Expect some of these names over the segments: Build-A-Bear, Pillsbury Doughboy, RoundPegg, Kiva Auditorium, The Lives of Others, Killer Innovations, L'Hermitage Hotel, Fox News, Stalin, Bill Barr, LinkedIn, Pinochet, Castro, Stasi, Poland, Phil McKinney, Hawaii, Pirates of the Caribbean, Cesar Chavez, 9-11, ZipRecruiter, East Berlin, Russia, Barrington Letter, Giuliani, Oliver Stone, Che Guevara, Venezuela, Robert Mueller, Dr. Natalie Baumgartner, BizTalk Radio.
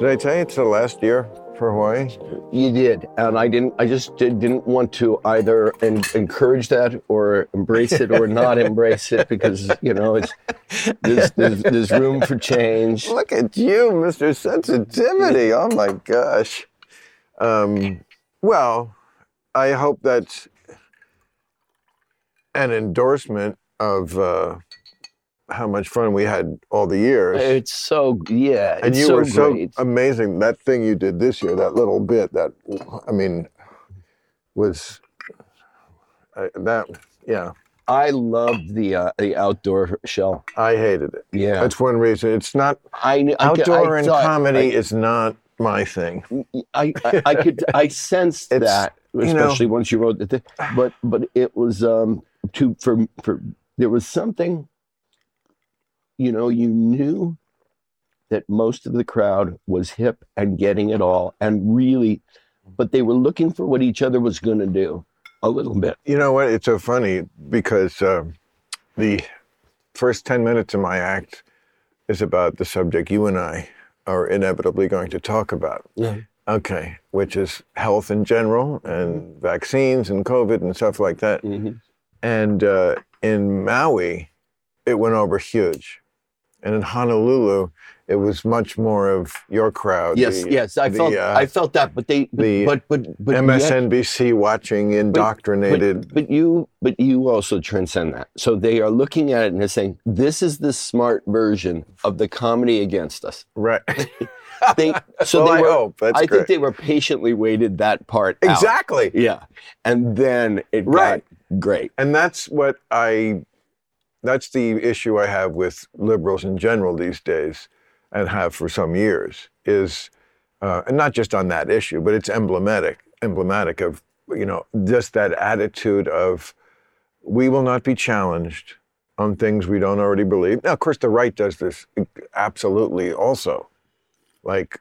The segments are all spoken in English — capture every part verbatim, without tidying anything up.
Did I tell you it's the last year for Hawaii? You did, and I didn't. I just did, didn't want to either en- encourage that or embrace it or not embrace it because you know it's there's, there's, there's room for change. Look at you, Mister Sensitivity. Oh my gosh. Um, well, I hope that's an endorsement of uh, how much fun we had all the years. It's so, yeah. And you were so amazing. That thing you did this year, that little bit, that, I mean, was, uh, that, yeah. I loved the uh, the outdoor show. I hated it. Yeah. That's one reason. It's not, I, I, outdoor I, I and thought, comedy I, is not my thing. I, I, I could, I sensed that, especially you know, once you wrote the thing. But, but it was, um, to, for, for, there was something, you know, you knew that most of the crowd was hip and getting it all and really, but they were looking for what each other was going to do a little bit. You know what? It's so funny because uh, the first ten minutes of my act is about the subject you and I are inevitably going to talk about. Yeah. Okay. Which is health in general and mm-hmm. vaccines and COVID and stuff like that. Mm-hmm. And uh, in Maui, it went over huge. And in Honolulu, it was much more of your crowd. Yes, the, yes, I the, felt uh, I felt that, but they, but, the but, but, but M S N B C yet, watching indoctrinated. But, but, but you, but you also transcend that. So they are looking at it and they're saying, "This is the smart version of the comedy against us." Right. they, so well, they were, I hope that's I great. think they were patiently waited that part. Exactly. Out. Yeah, and then it right. got great. And that's what I. That's the issue I have with liberals in general these days, and have for some years, is, uh, and not just on that issue, but it's emblematic, emblematic of, you know, just that attitude of, we will not be challenged on things we don't already believe. Now, of course, the right does this absolutely also, like,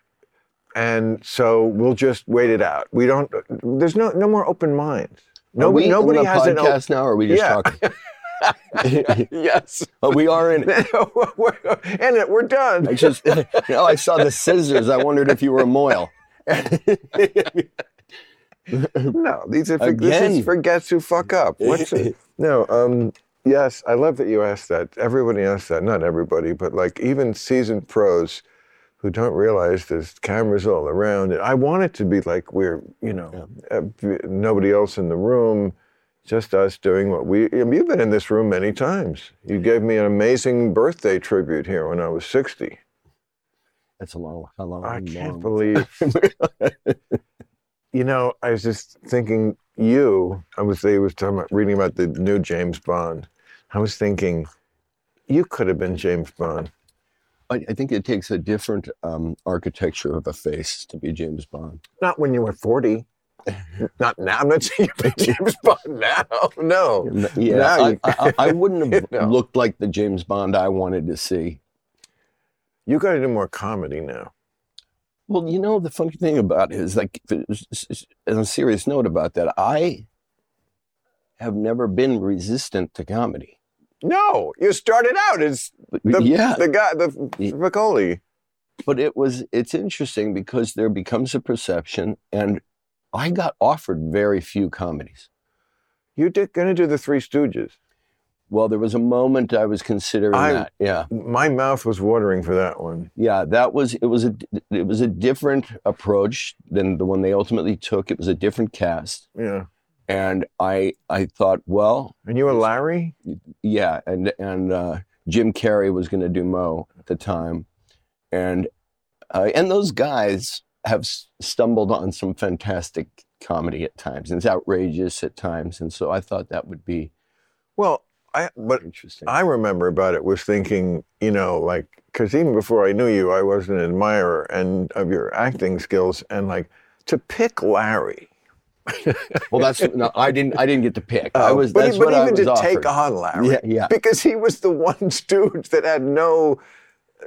and so we'll just wait it out. We don't. There's no no more open minds. No, we nobody in the has podcast an podcast now. Or are we just yeah. talking? Yes, but we are in it. In it, we're done. I just, you know, I saw the scissors. I wondered if you were a Moyle. No, these are for, this is for guests who fuck up. What's it? No, um, yes, I love that you asked that. Everybody asked that. Not everybody, but like even seasoned pros who don't realize there's cameras all around. I want it to be like we're, you know, yeah. nobody else in the room. Just us doing what we, you've been in this room many times. You gave me an amazing birthday tribute here when I was sixty. That's a long, a long, I long. can't believe, you know, I was just thinking you, I was, they was talking about, reading about the new James Bond. I was thinking you could have been James Bond. I, I think it takes a different um, architecture of a face to be James Bond. Not when you were forty. Not now. I'm not saying you're James Bond now. No. Yeah, now I, I, I wouldn't have no. looked like the James Bond I wanted to see. You got to do more comedy now. Well, you know, the funny thing about it is, like, on a serious note about that, I have never been resistant to comedy. No, you started out as the, yeah. the guy, the Piccoli. But it was, it's interesting because there becomes a perception and I got offered very few comedies. You're going to do the Three Stooges. Well, there was a moment I was considering I, that. Yeah, my mouth was watering for that one. Yeah, that was it. Was a it was a different approach than the one they ultimately took. It was a different cast. Yeah, and I I thought, well, and you were Larry. Yeah, and and uh, Jim Carrey was going to do Mo at the time, and uh, and those guys have stumbled on some fantastic comedy at times, and it's outrageous at times, and so I thought that would be well. I but interesting. I remember about it was thinking, you know, like because even before I knew you, I was an admirer and of your acting skills, and like to pick Larry. Well, that's no, I didn't. I didn't get to pick. Uh, I was, but that's but what even I was to offered. Take on Larry, yeah, yeah, because he was the one stooge that had no.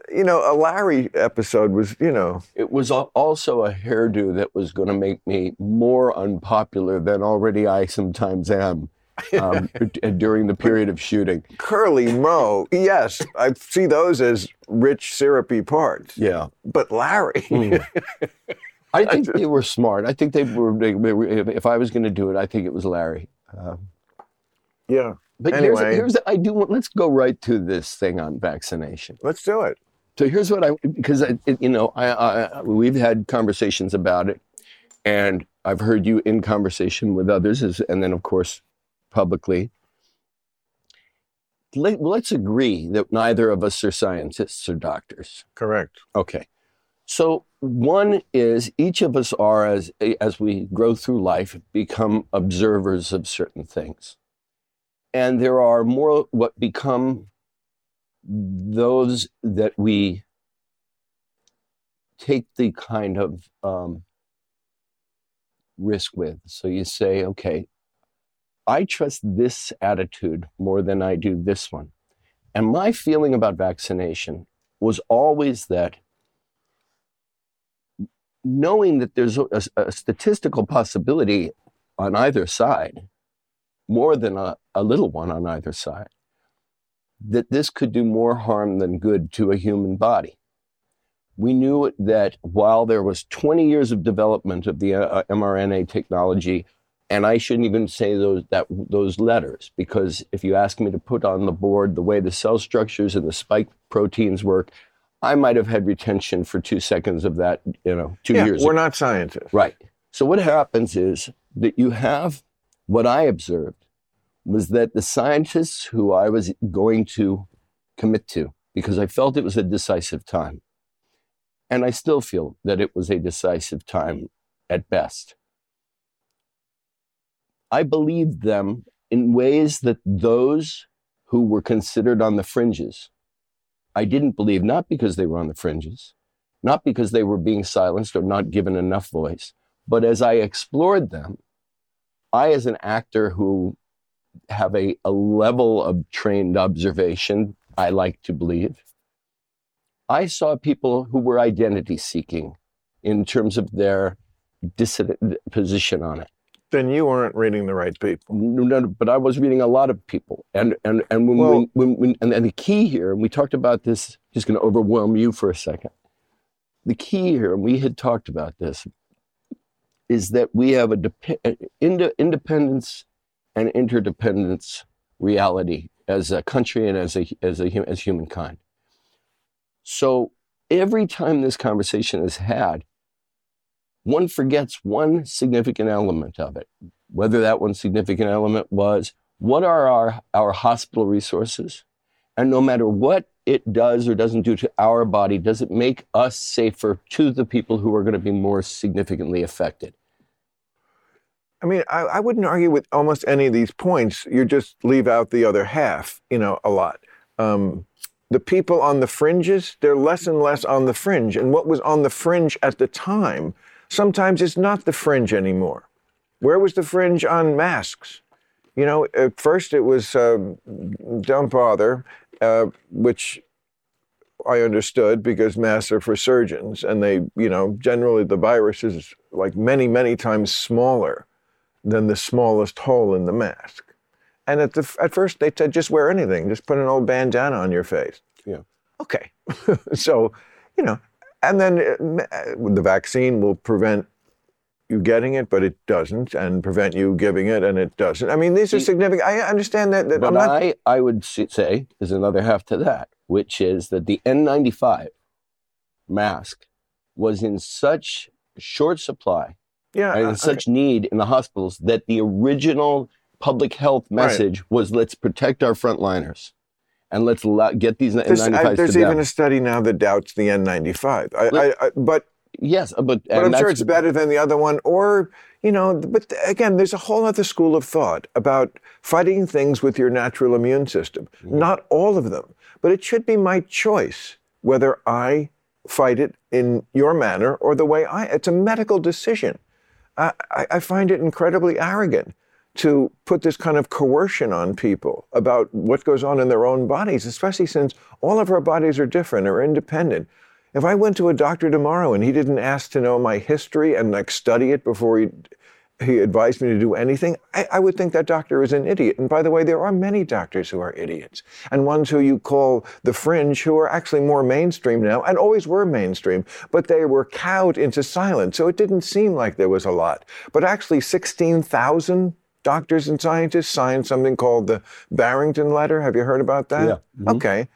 You know, a Larry episode was, you know... It was also a hairdo that was going to make me more unpopular than already I sometimes am. um, during the period of shooting. Curly Moe, yes, I see those as rich, syrupy parts. Yeah. But Larry. Mm. I think I just, they were smart. I think they were, they were if I was going to do it, I think it was Larry. Um, yeah. But anyway. here's, here's I do want, let's go right to this thing on vaccination. Let's do it. So here's what I, because, I, you know, I, I we've had conversations about it, and I've heard you in conversation with others, as, and then, of course, publicly. Let, let's agree that neither of us are scientists or doctors. Correct. Okay. So one is each of us are, as, as we grow through life, become observers of certain things. And there are more what become those that we take the kind of um, risk with. So you say, okay, I trust this attitude more than I do this one. And my feeling about vaccination was always that knowing that there's a, a statistical possibility on either side, more than a, a little one on either side, that this could do more harm than good to a human body. We knew that while there was twenty years of development of the uh, mRNA technology, and I shouldn't even say those that those letters, because if you ask me to put on the board the way the cell structures and the spike proteins work, I might have had retention for two seconds of that, you know, two yeah, years we're ago. We're not scientists. Right. So what happens is that you have, what I observed was that the scientists who I was going to commit to, because I felt it was a decisive time, and I still feel that it was a decisive time at best, I believed them in ways that those who were considered on the fringes, I didn't believe, not because they were on the fringes, not because they were being silenced or not given enough voice, but as I explored them, I, as an actor who have a, a level of trained observation, I like to believe, I saw people who were identity seeking in terms of their dissident position on it. Then you weren't reading the right people. No, no, but I was reading a lot of people. And and and when, well, when, when and, and the key here, and we talked about this, just going to overwhelm you for a second. The key here, and we had talked about this, is that we have a de- ind- independence and interdependence reality as a country and as a as a as humankind. So every time this conversation is had, one forgets one significant element of it. Whether that one significant element was, what are our, our hospital resources? And no matter what it does or doesn't do to our body, does it make us safer to the people who are going to be more significantly affected? I mean, I, I wouldn't argue with almost any of these points. You just leave out the other half, you know, a lot. Um, the people on the fringes, they're less and less on the fringe. And what was on the fringe at the time, sometimes it's not the fringe anymore. Where was the fringe on masks? You know, at first it was uh, don't bother, uh, which I understood because masks are for surgeons. And they, you know, generally the virus is like many, many times smaller than the smallest hole in the mask. And at the at first they said, just wear anything. Just put an old bandana on your face. Yeah. Okay. So, you know. And then the vaccine will prevent you getting it, but it doesn't, and prevent you giving it, and it doesn't. I mean, these are significant. I understand that. that but I'm not... I, I would say there's another half to that, which is that the N ninety-five mask was in such short supply yeah, and in uh, such okay. need in the hospitals that the original public health message right. was, let's protect our frontliners. And let's allow, get these N ninety-fives there's, I, there's to even doubt. a study now that doubts the N ninety-five. I, Let, I, I, but yes, but, but I'm sure it's better than the other one. Or, you know, but again, there's a whole other school of thought about fighting things with your natural immune system. Mm-hmm. Not all of them, but it should be my choice whether I fight it in your manner or the way I. It's a medical decision. I, I, I find it incredibly arrogant to put this kind of coercion on people about what goes on in their own bodies, especially since all of our bodies are different or independent. If I went to a doctor tomorrow and he didn't ask to know my history and like study it before he, he advised me to do anything, I, I would think that doctor is an idiot. And by the way, there are many doctors who are idiots, and ones who you call the fringe, who are actually more mainstream now and always were mainstream, but they were cowed into silence. So it didn't seem like there was a lot. But actually sixteen thousand doctors and scientists signed something called the Barrington Letter. Have you heard about that? Yeah. Mm-hmm. Okay.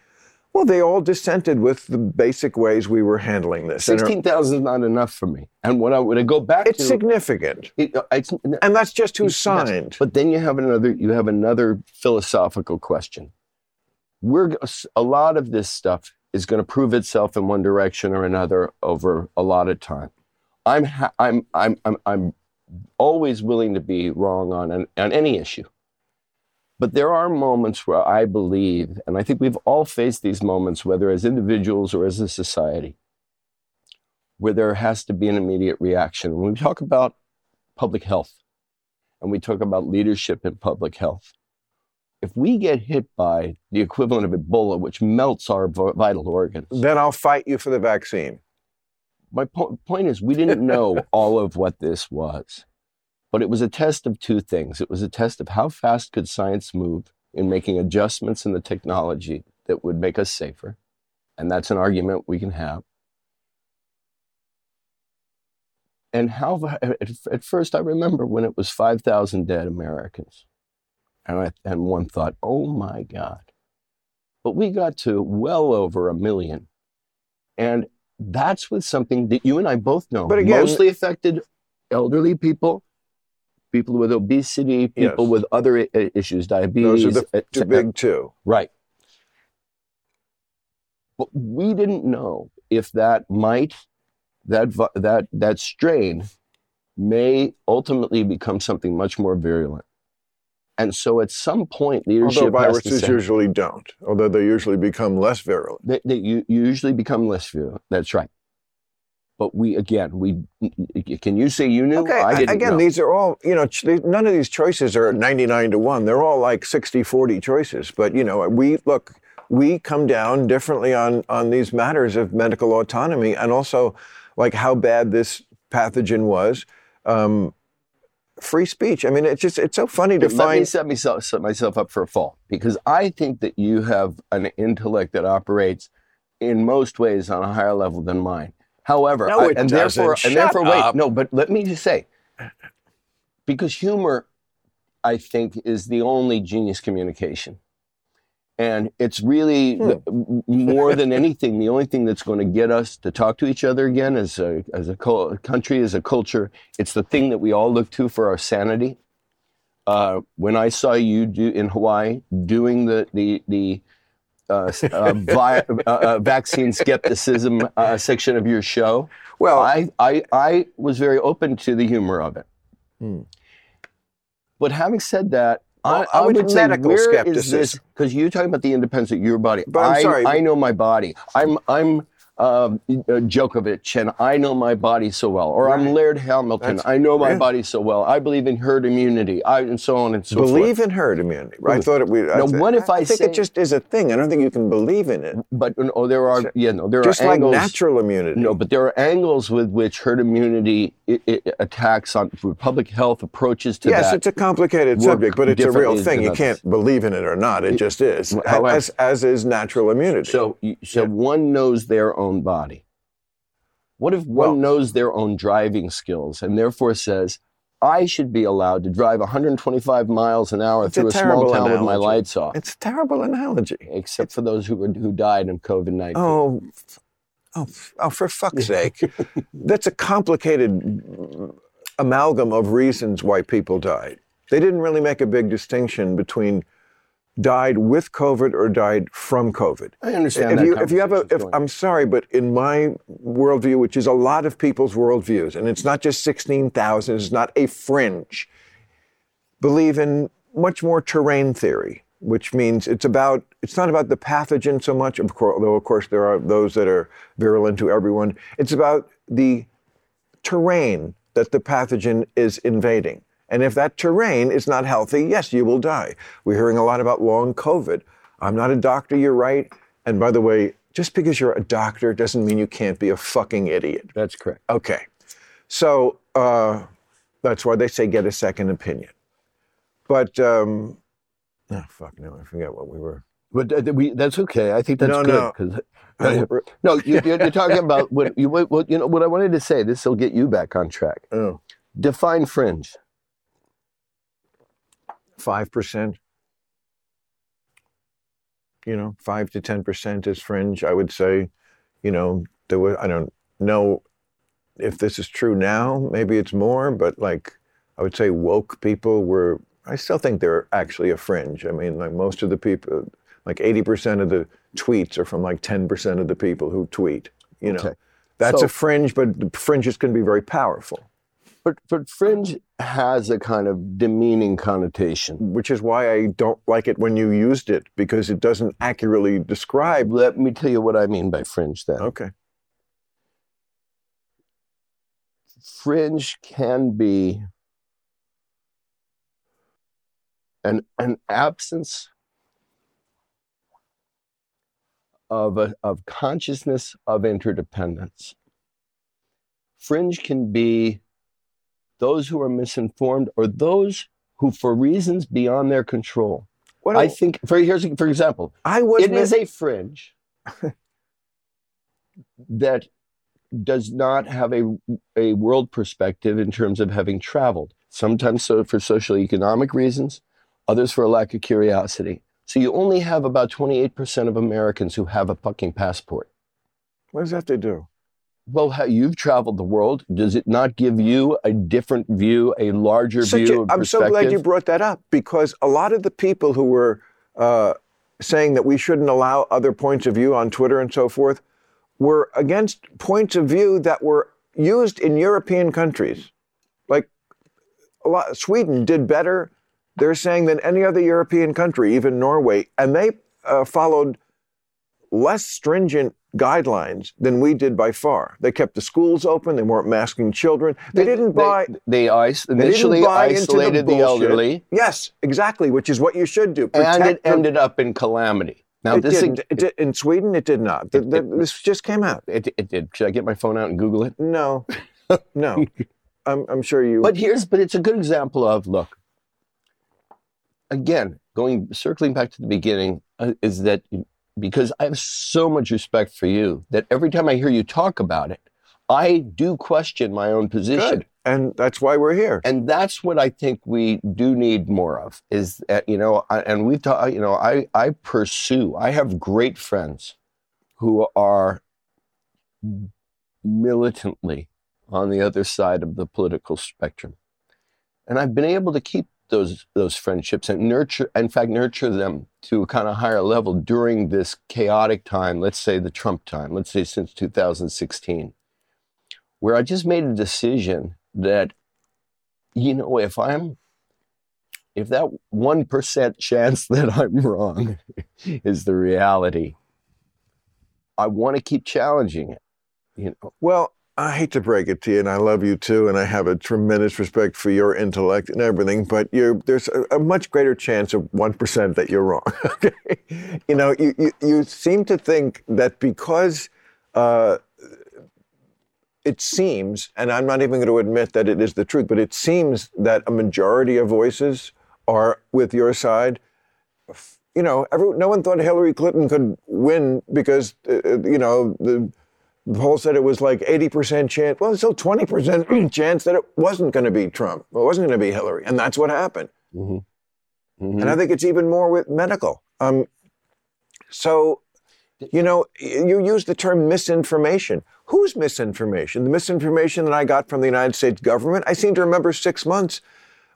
Well, they all dissented with the basic ways we were handling this. sixteen thousand is not enough for me. And when I, when I go back it's to... It's significant. It, it's, and that's just who signed. But then you have another you have another philosophical question. We're a lot of this stuff is going to prove itself in one direction or another over a lot of time. I'm ha- I'm I'm I'm I'm always willing to be wrong on an, on any issue. But there are moments where I believe, and I think we've all faced these moments, whether as individuals or as a society, where there has to be an immediate reaction. When we talk about public health and we talk about leadership in public health, if we get hit by the equivalent of Ebola, which melts our vital organs... Then I'll fight you for the vaccine. My po- point is, we didn't know all of what this was. But it was a test of two things. It was a test of how fast could science move in making adjustments in the technology that would make us safer. And that's an argument we can have. And how, at first I remember when it was five thousand dead Americans. And, I, and one thought, oh my God. But we got to well over a million. And that's with something that you and I both know. But again, mostly affected elderly people, people with obesity, people yes. with other I- issues, diabetes. Those are the two big two. Right. But we didn't know if that might, that that that strain may ultimately become something much more virulent. And so at some point, leadership Although viruses has to usually don't, although they usually become less virulent. They, they usually become less virulent. That's right. But we, again, we, can you say you knew? Okay, I didn't again, know. These are all, you know, none of these choices are ninety-nine to one. They're all like sixty forty choices. But, you know, we, look, we come down differently on, on these matters of medical autonomy and also, like, how bad this pathogen was. Um, free speech. I mean, it's just, it's so funny to let find... Let me set myself, set myself up for a fall, because I think that you have an intellect that operates in most ways on a higher level than mine. However, no, I, and therefore, Shut and therefore, up. wait, no, but let me just say, because humor, I think, is the only genius communication. And it's really hmm. the, more than anything, the only thing that's going to get us to talk to each other again as a, as a co- country, as a culture. It's the thing that we all look to for our sanity. Uh, when I saw you do in Hawaii doing the, the, the, Uh, uh, vi- uh, uh, vaccine skepticism uh, section of your show. Well, I, I I was very open to the humor of it. Hmm. But having said that, well, I, I would, would say, where skepticism. is this? Because you're talking about the independence of your body. But I'm I, sorry. I know my body. I'm I'm uh, Djokovic, and I know my body so well. Or right. I'm Laird Hamilton. That's, I know my yeah. body so well. I believe in herd immunity, I, and so on and so believe forth. Believe in herd immunity. Right? I thought it. We, now, I, what if I, I think say, it just is a thing? I don't think you can believe in it. But oh, there are yeah, no, there just are angles. Just like natural immunity. No, but there are angles with which herd immunity it, it attacks on public health approaches to yes, that. Yes, it's a complicated subject, but it's a real thing. You can't believe in it or not. It, it just is. However, as, as is natural immunity. So, so yeah. one knows their own. own body. What if one well, knows their own driving skills and therefore says, I should be allowed to drive one hundred twenty-five miles an hour through a, a small town analogy. with my lights off? It's a terrible analogy. Except it's... for those who were, who died in COVID nineteen. Oh, oh, oh for fuck's sake. That's a complicated amalgam of reasons why people died. They didn't really make a big distinction between died with COVID or died from COVID. I understand if that you, if you have a, if, I'm sorry, but in my worldview, which is a lot of people's worldviews, and it's not just sixteen thousand, it's not a fringe, believe in much more terrain theory, which means it's about, it's not about the pathogen so much, of course, though of course there are those that are virulent to everyone. It's about the terrain that the pathogen is invading. And if that terrain is not healthy, yes, you will die. We're hearing a lot about long COVID. I'm not a doctor, you're right. And by the way, just because you're a doctor doesn't mean you can't be a fucking idiot. That's correct. Okay. So, uh, That's why they say get a second opinion. But, um, oh, fuck, no, I forget what we were. But we, that's okay. I think that's no, good. No, no. Uh, no you, you're, you're talking about what you, what, you know, what I wanted to say. This will get you back on track. Oh. Define fringe. five percent. You know, five to ten percent is fringe. I would say, you know, there was, I don't know if this is true now. Maybe it's more, but like I would say woke people were, I still think they're actually a fringe. I mean, like most of the people, like eighty percent of the tweets are from like ten percent of the people who tweet, you know. Okay. That's so, a fringe, but fringes can be very powerful. But, but fringe has a kind of demeaning connotation. Which is why I don't like it when you used it, because it doesn't accurately describe. Let me tell you what I mean by fringe then. Okay. Fringe can be an, an absence of a, of consciousness of interdependence. Fringe can be those who are misinformed or those who, for reasons beyond their control. Well, I think, for, here's, for example, I was it mis- is a fringe that does not have a, a world perspective in terms of having traveled. Sometimes so for socioeconomic reasons, others for a lack of curiosity. So you only have about twenty-eight percent of Americans who have a fucking passport. What does that have to do? Well, how you've traveled the world. Does it not give you a different view, a larger Such view? A, of I'm so glad you brought that up, because a lot of the people who were uh, saying that we shouldn't allow other points of view on Twitter and so forth were against points of view that were used in European countries. Like a lot, Sweden did better, they're saying, than any other European country, even Norway. And they uh, followed less stringent guidelines than we did by far. They kept the schools open. They weren't masking children. They, they didn't buy. They, they, they initially they buy isolated into the, the elderly. Yes, exactly, which is what you should do. Protect and it them. ended up in calamity. Now, it this didn't. It, it did, in Sweden, it did not. It, the, the, this just came out. It, it did. Should I get my phone out and Google it? No, no. I'm, I'm sure you. But here's. But it's a good example of look. Again, going circling back to the beginning uh, is that. Because I have so much respect for you that every time I hear you talk about it, I do question my own position. Good. And that's why we're here. And that's what I think we do need more of is that, you know, I, and we've talked, you know, I, I pursue, I have great friends who are militantly on the other side of the political spectrum. And I've been able to keep those those friendships and nurture, in fact, nurture them to a kind of higher level during this chaotic time, let's say the Trump time, let's say since two thousand sixteen, where I just made a decision that, you know, if I'm, if that one percent chance that I'm wrong is the reality, I want to keep challenging it, you know. Well, I hate to break it to you, and I love you too, and I have a tremendous respect for your intellect and everything, but you're, there's a, a much greater chance of one percent that you're wrong, okay? You know, you, you, you seem to think that because uh, it seems, and I'm not even going to admit that it is the truth, but it seems that a majority of voices are with your side. You know, everyone, no one thought Hillary Clinton could win because, uh, you know, the... The poll said it was like eighty percent chance. Well, it's still twenty percent chance that it wasn't going to be Trump. It wasn't going to be Hillary. And that's what happened. Mm-hmm. Mm-hmm. And I think it's even more with medical. Um, so, you know, you use the term misinformation. Whose misinformation? The misinformation that I got from the United States government. I seem to remember six months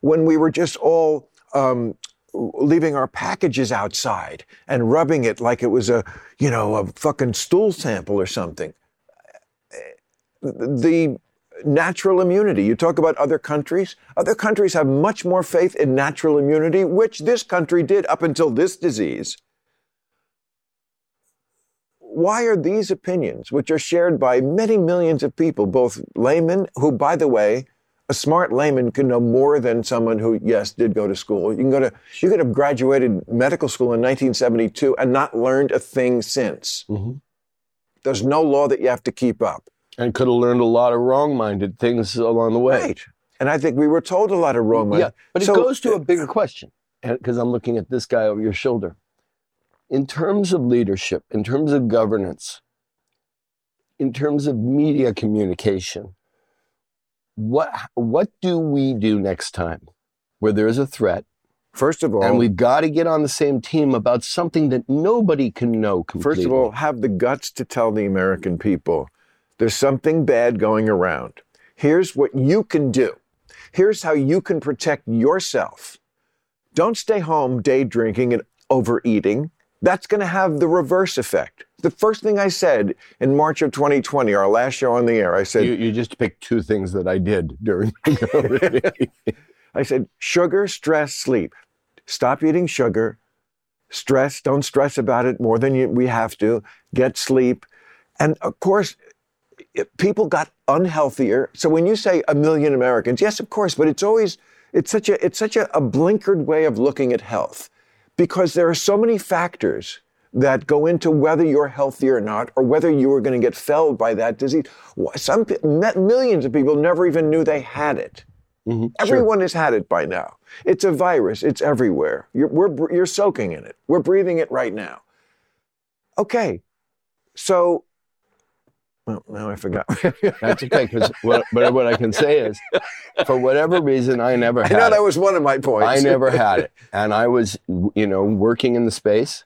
when we were just all um, leaving our packages outside and rubbing it like it was a, you know, a fucking stool sample or something. The natural immunity. You talk about other countries. Other countries have much more faith in natural immunity, which this country did up until this disease. Why are these opinions, which are shared by many millions of people, both laymen, who, by the way, a smart layman can know more than someone who, yes, did go to school. You can go to, you could have graduated medical school in nineteen seventy-two and not learned a thing since. Mm-hmm. There's no law that you have to keep up. And could have learned a lot of wrong-minded things along the way. Right. And I think we were told a lot of wrong ones. Yeah, but so, it goes to a bigger question, because I'm looking at this guy over your shoulder. In terms of leadership, in terms of governance, in terms of media communication, what what do we do next time where there is a threat? First of all, and we've got to get on the same team about something that nobody can know completely. First of all, have the guts to tell the American people there's something bad going around. Here's what you can do. Here's how you can protect yourself. Don't stay home day drinking and overeating. That's going to have the reverse effect. The first thing I said in March of twenty twenty, our last show on the air, I said... You, you just picked two things that I did during COVID. I said, sugar, stress, sleep. Stop eating sugar. Stress, don't stress about it more than you, we have to. Get sleep. And of course, it, people got unhealthier. So when you say a million Americans, yes, of course, but it's always, it's such a, it's such a, a blinkered way of looking at health, because there are so many factors that go into whether you're healthy or not, or whether you are going to get felled by that disease. Some millions of people never even knew they had it. Mm-hmm. Everyone sure. has had it by now. It's a virus. It's everywhere. You're, we're, you're soaking in it. We're breathing it right now. Okay. So, well, now I forgot. That's okay, because what, but what I can say is, for whatever reason, I never had it. I know it. That was one of my points. I never had it. And I was, you know, working in the space.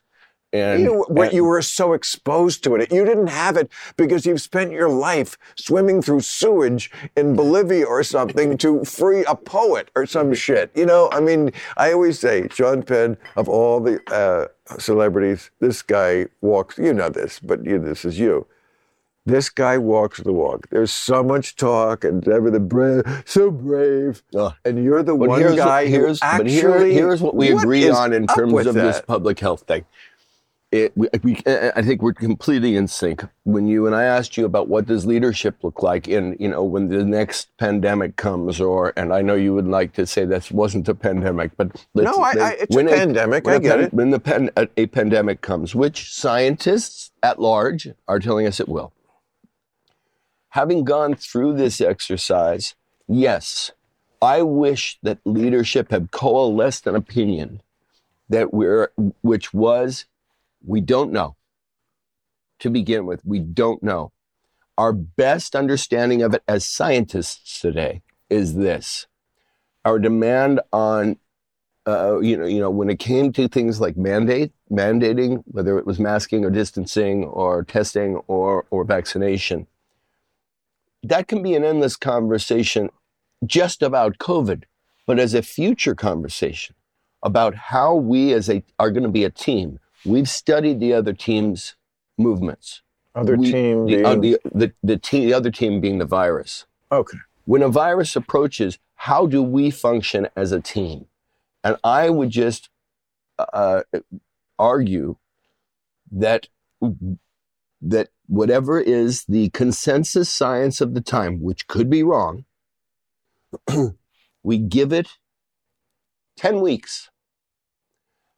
And, you, what, and, you were so exposed to it. You didn't have it because you've spent your life swimming through sewage in Bolivia or something to free a poet or some shit. You know, I mean, I always say, Sean Penn, of all the uh, celebrities, this guy walks, you know this, but you, this is you. This guy walks the walk. There's so much talk and ever the brave, so brave. Uh, and you're the one here's guy what, here's, who actually... But here, here's what we what agree on in terms of that? This public health thing. It, we, we, I think we're completely in sync. When you and I asked you about what does leadership look like in, you know, when the next pandemic comes, or, and I know you would like to say that wasn't a pandemic, but let's, no, I, I, it's when a pandemic. A, I get a, it. When the pan, a, a pandemic comes, which scientists at large are telling us it will. Having gone through this exercise, yes, I wish that leadership had coalesced an opinion that we're, which was. We don't know. To begin with, we don't know. Our best understanding of it as scientists today is this. Our demand on, uh, you know, you know, when it came to things like mandate, mandating, whether it was masking or distancing or testing or, or vaccination, that can be an endless conversation just about COVID, but as a future conversation about how we as a are going to be a team. We've studied the other team's movements. Other we, team the, being... uh, the, the, the, te- the other team being the virus. Okay. When a virus approaches, how do we function as a team? And I would just uh, argue that that whatever is the consensus science of the time, which could be wrong, we give it ten weeks.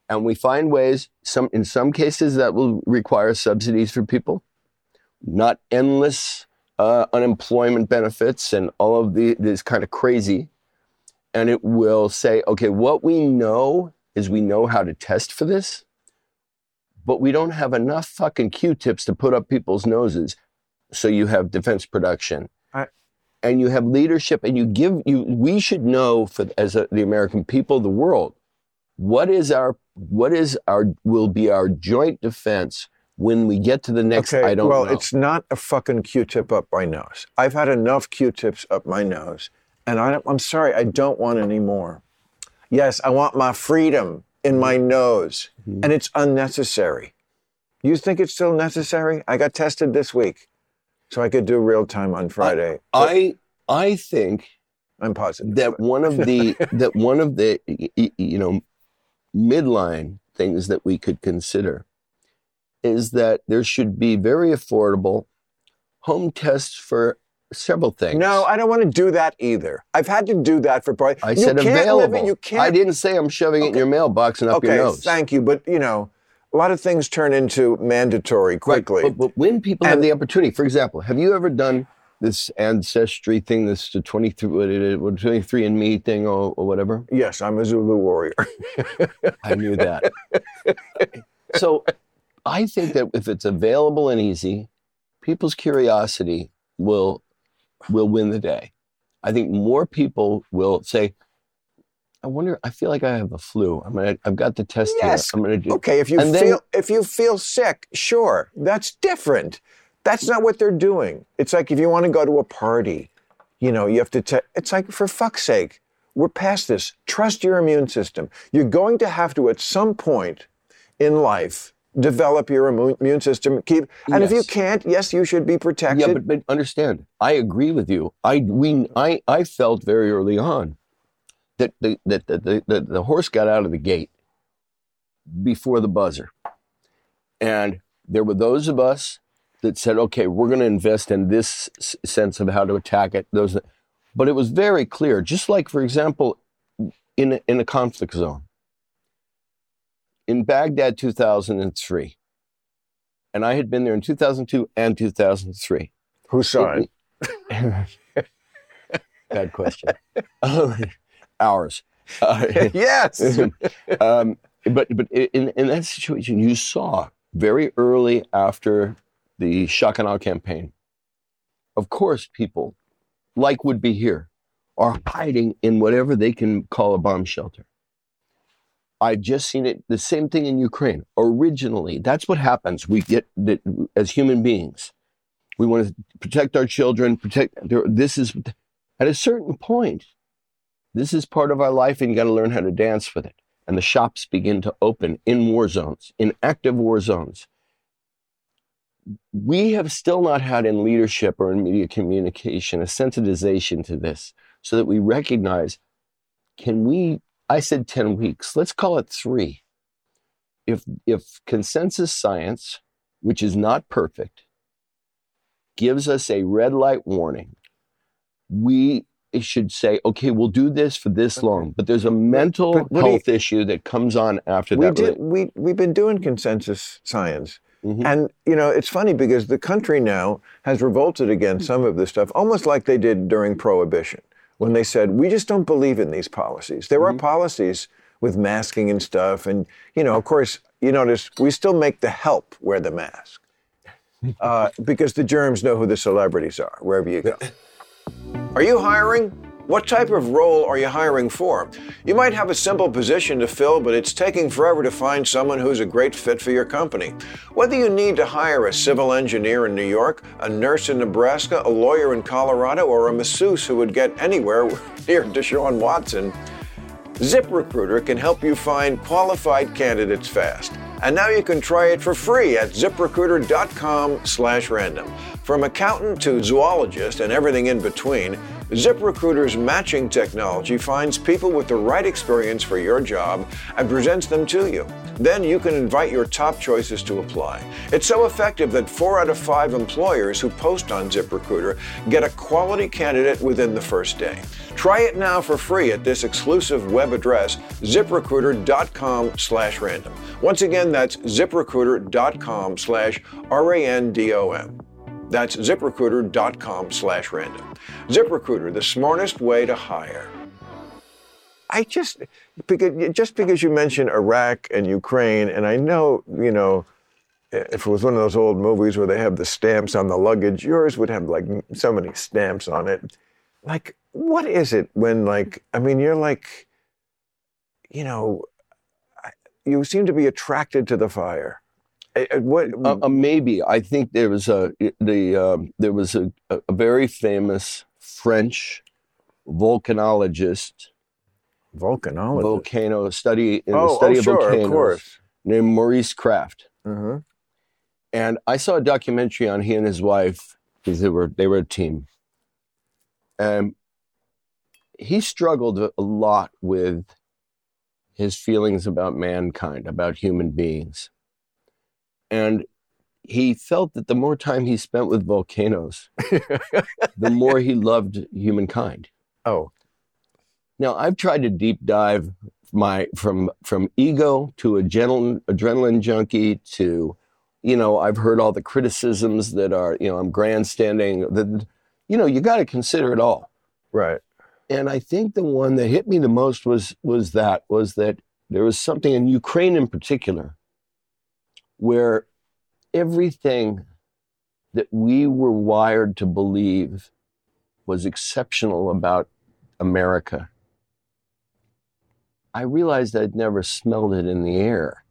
And we find ways, some in some cases that will require subsidies for people, not endless uh, unemployment benefits and all of the, this kind of crazy. And it will say, okay, what we know is we know how to test for this, but we don't have enough fucking Q-tips to put up people's noses. So you have defense production. I- and you have leadership, and you give, you. we should know for as a, the American people, the world, What is our, what is our, will be our joint defense when we get to the next, okay, I don't well, know. Well, it's not a fucking Q-tip up my nose. I've had enough Q-tips up my nose, and I, I'm sorry, I don't want any more. Yes, I want my freedom in my nose, mm-hmm. and it's unnecessary. You think it's still necessary? I got tested this week, so I could do real time on Friday. I, I, I think... I'm positive. That one of the, that one of the, you know, midline things that we could consider is that there should be very affordable home tests for several things. No, I don't want to do that either. I've had to do that for probably. I you said can't available. Live it, you can't. I didn't say I'm shoving okay. it in your mailbox and up okay, your nose. Okay, thank you. But, you know, a lot of things turn into mandatory quickly. Right. But, but when people and, have the opportunity, for example, have you ever done this ancestry thing, this twenty-three and me thing or, or whatever? Yes, I'm a Zulu warrior. I knew that. So I think that if it's available and easy, people's curiosity will will win the day. I think more people will say, I wonder, I feel like I have a flu. I'm gonna, I've got the test yes. here. I'm gonna do. Okay, if you and feel then, if you feel sick, sure, that's different. That's not what they're doing. It's like if you want to go to a party, you know, you have to test. It's like, for fuck's sake, we're past this. Trust your immune system. You're going to have to, at some point in life, develop your immune system. Keep, and yes. if you can't, yes, you should be protected. Yeah, but, but understand, I agree with you. I we I, I felt very early on that the that the, the, the the horse got out of the gate before the buzzer, and there were those of us that said, "Okay, we're going to invest in this s- sense of how to attack it." Those, but it was very clear. Just like, for example, in a, in a conflict zone. In Baghdad, two thousand three, and I had been there in two thousand two and two thousand three. Hussein. Bad question. Ours. Uh, yes. um, but but in, in that situation, you saw very early after the shock and awe campaign, of course, people like would be here are hiding in whatever they can call a bomb shelter. I've just seen it, the same thing in Ukraine. Originally, that's what happens. We get, that as human beings, we want to protect our children, protect, this is, at a certain point, this is part of our life and you got to learn how to dance with it. And the shops begin to open in war zones, in active war zones. We have still not had in leadership or in media communication a sensitization to this so that we recognize, can we, I said ten weeks, let's call it three. If if consensus science, which is not perfect, gives us a red light warning, we should say, okay, we'll do this for this long, but there's a mental but, but health you, issue that comes on after we that. Did, we, we've been doing consensus science. Mm-hmm. And, you know, it's funny because the country now has revolted against some of this stuff, almost like they did during Prohibition, when they said, we just don't believe in these policies. There mm-hmm. are policies with masking and stuff. And, you know, of course, you notice we still make the help wear the mask uh, because the germs know who the celebrities are, wherever you go. Are you hiring? What type of role are you hiring for? You might have a simple position to fill, but it's taking forever to find someone who's a great fit for your company. Whether you need to hire a civil engineer in New York, a nurse in Nebraska, a lawyer in Colorado, or a masseuse who would get anywhere near Deshaun Watson, ZipRecruiter can help you find qualified candidates fast. And now you can try it for free at zip recruiter dot com slash random. From accountant to zoologist and everything in between, ZipRecruiter's matching technology finds people with the right experience for your job and presents them to you. Then you can invite your top choices to apply. It's so effective that four out of five employers who post on ZipRecruiter get a quality candidate within the first day. Try it now for free at this exclusive web address, zip recruiter dot com slash random. Once again, that's zip recruiter dot com slash R A N D O M. That's zip recruiter dot com slash random. ZipRecruiter, the smartest way to hire. I just, because, just because you mentioned Iraq and Ukraine, and I know, you know, if it was one of those old movies where they have the stamps on the luggage, yours would have like so many stamps on it. Like, what is it when like, I mean, you're like, you know, you seem to be attracted to the fire. What, uh, uh, maybe I think there was a the um, there was a, a very famous French volcanologist, volcanologist, volcano study in oh, the study oh, of sure, volcanoes, of course, named Maurice Kraft. Mm-hmm. And I saw a documentary on he and his wife because they were they were a team, and he struggled a lot with his feelings about mankind, about human beings. And he felt that the more time he spent with volcanoes, the more he loved humankind. Oh. Now, I've tried to deep dive my from from ego to a gentle, adrenaline junkie to, you know, I've heard all the criticisms that are, you know, I'm grandstanding. The, you know, you got to consider it all. Right. And I think the one that hit me the most was was that was that there was something in Ukraine in particular where everything that we were wired to believe was exceptional about America. I realized I'd never smelled it in the air.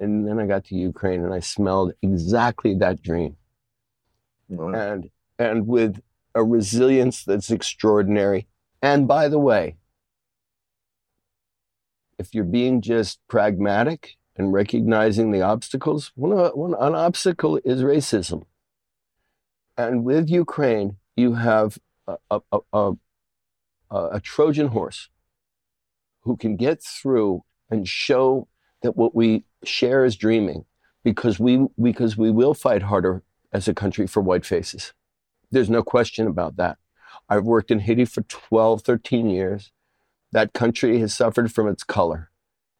And then I got to Ukraine and I smelled exactly that dream. Wow. And and with a resilience that's extraordinary. And by the way, if you're being just pragmatic and recognizing the obstacles, one, one, an obstacle is racism. And with Ukraine, you have a, a, a, a, a Trojan horse who can get through and show that what we share is dreaming, because we because we will fight harder as a country for white faces. There's no question about that. I've worked in Haiti for twelve, thirteen years. That country has suffered from its color.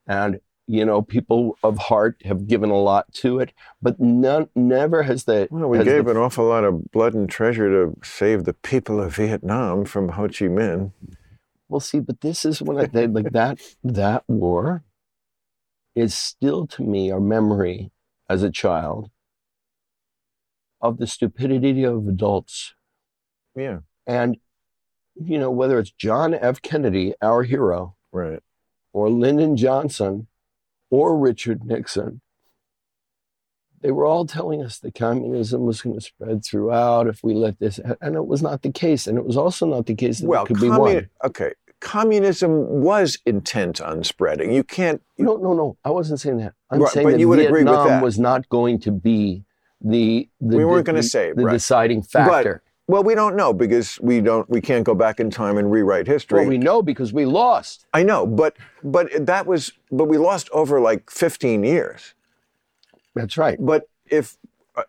And, you know, people of heart have given a lot to it, but none, never has the... Well, we gave the, an awful lot of blood and treasure to save the people of Vietnam from Ho Chi Minh. Well, see, but this is when I, they, like that that war is still to me a memory as a child of the stupidity of adults. Yeah. And, you know, whether it's John F. Kennedy, our hero, right, or Lyndon Johnson, or Richard Nixon, they were all telling us that communism was going to spread throughout if we let this, and it was not the case. And it was also not the case that well, it could commun- be won. Okay. Communism was intent on spreading. You can't... You no, no, no. I wasn't saying that. I'm right, saying but that you would Vietnam agree with that. was not going to be the, the, we weren't the, gonna the, say, the right. deciding factor. But, well, we don't know because we don't. We can't go back in time and rewrite history. Well, we know because we lost. I know, but but that was... But we lost over like fifteen years. That's right. But if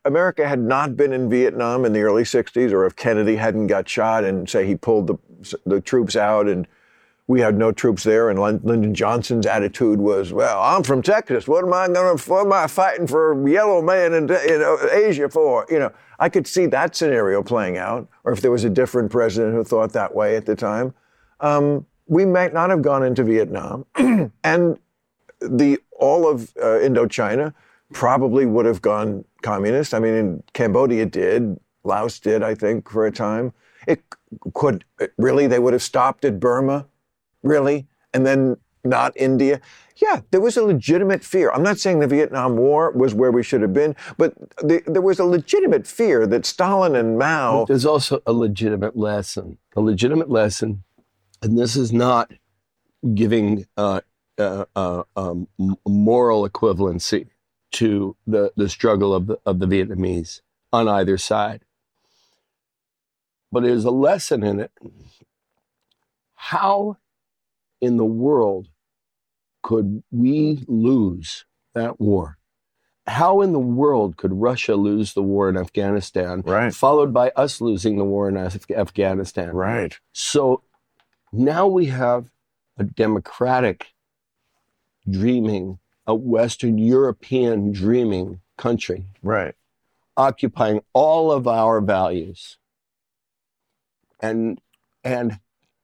America had not been in Vietnam in the early sixties, or if Kennedy hadn't got shot and, say, he pulled the the troops out and we had no troops there, and Lyndon Johnson's attitude was, well, I'm from Texas. What am I going to, what am I fighting for yellow man in, in Asia for? You know, I could see that scenario playing out, or if there was a different president who thought that way at the time. Um, we might not have gone into Vietnam. And the all of uh, Indochina probably would have gone communist. I mean, in Cambodia did, Laos did, I think, for a time. It could, it really, they would have stopped at Burma, really, and then not India. Yeah, there was a legitimate fear. I'm not saying the Vietnam War was where we should have been, but the, there was a legitimate fear that Stalin and Mao... But there's also a legitimate lesson, a legitimate lesson, and this is not giving uh, uh, uh, um, moral equivalency to the, the struggle of the, of the Vietnamese on either side. But there's a lesson in it. How in the world could we lose that war? How in the world could Russia lose the war in Afghanistan, right, followed by us losing the war in Af- Afghanistan? Right. So now we have a democratic dreaming, a Western European dreaming country, right, occupying all of our values. And and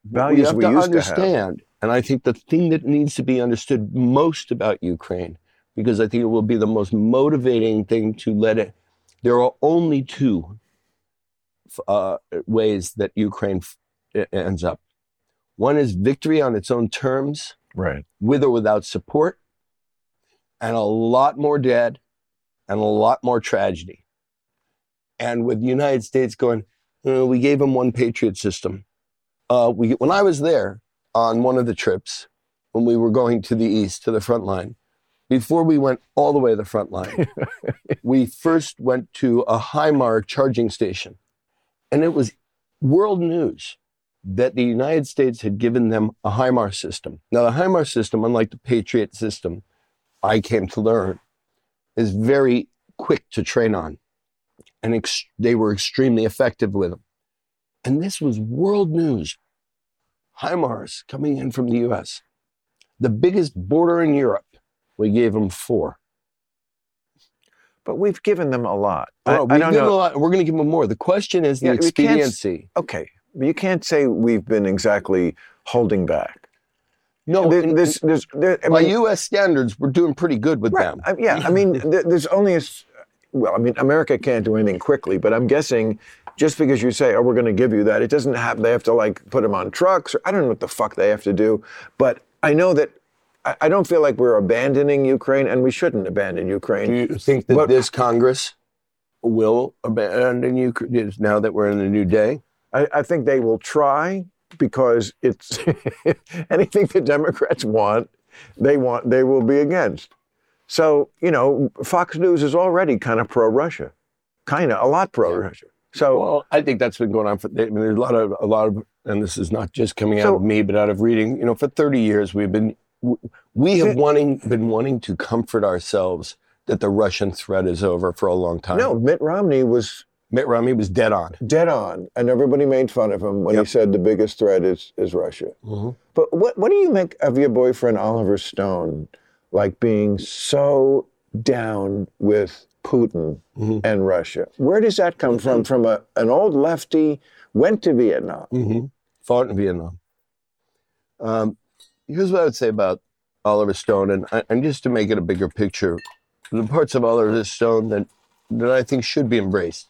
values we, we used understand, to understand, and I think the thing that needs to be understood most about Ukraine, because I think it will be the most motivating thing to let it, there are only two uh, ways that Ukraine f- ends up. One is victory on its own terms, right, with or without support, and a lot more dead, and a lot more tragedy. And with the United States going, uh, we gave them one Patriot system. Uh, we, when I was there on one of the trips, when we were going to the east, to the front line, before we went all the way to the front line, we first went to a HIMARS charging station. And it was world news that the United States had given them a HIMARS system. Now, the HIMARS system, unlike the Patriot system, I came to learn, is very quick to train on. And ex- they were extremely effective with them. And this was world news. HIMARS coming in from the U S. The biggest border in Europe, we gave them four. but we've given them a lot. Well, I, I don't know. A lot. We're going to give them more. The question is the yeah, expediency. Okay. You can't say we've been exactly holding back. No, there, and, there's, there's, there, I by mean, U S standards, we're doing pretty good with right. them. I, yeah, I mean, there, there's only a, well, I mean, America can't do anything quickly, but I'm guessing just because you say, oh, we're going to give you that, it doesn't have, they have to like put them on trucks, or I don't know what the fuck they have to do, but I know that I, I don't feel like we're abandoning Ukraine, and we shouldn't abandon Ukraine. Do you think that but, this Congress will abandon Ukraine now that we're in a new day? I, I think they will try, because it's anything the Democrats want, they want, they will be against. So, you know, Fox News is already kind of pro-Russia, kind of a lot pro-Russia. So, well, I think that's been going on for, I mean, there's a lot of, a lot of, and this is not just coming out so, of me, but out of reading, you know, for thirty years, we've been, we have wanting, been wanting to comfort ourselves that the Russian threat is over for a long time. No, Mitt Romney was... Mitt Romney was dead on. Dead on. And everybody made fun of him when yep. he said the biggest threat is, is Russia. Mm-hmm. But what, what do you make of your boyfriend, Oliver Stone, like being so down with Putin mm-hmm. and Russia? Where does that come mm-hmm. from? From a, an old lefty, went to Vietnam. Mm-hmm. Fought in Vietnam. Um, here's what I would say about Oliver Stone, and, I, and just to make it a bigger picture, the parts of Oliver Stone that, that I think should be embraced.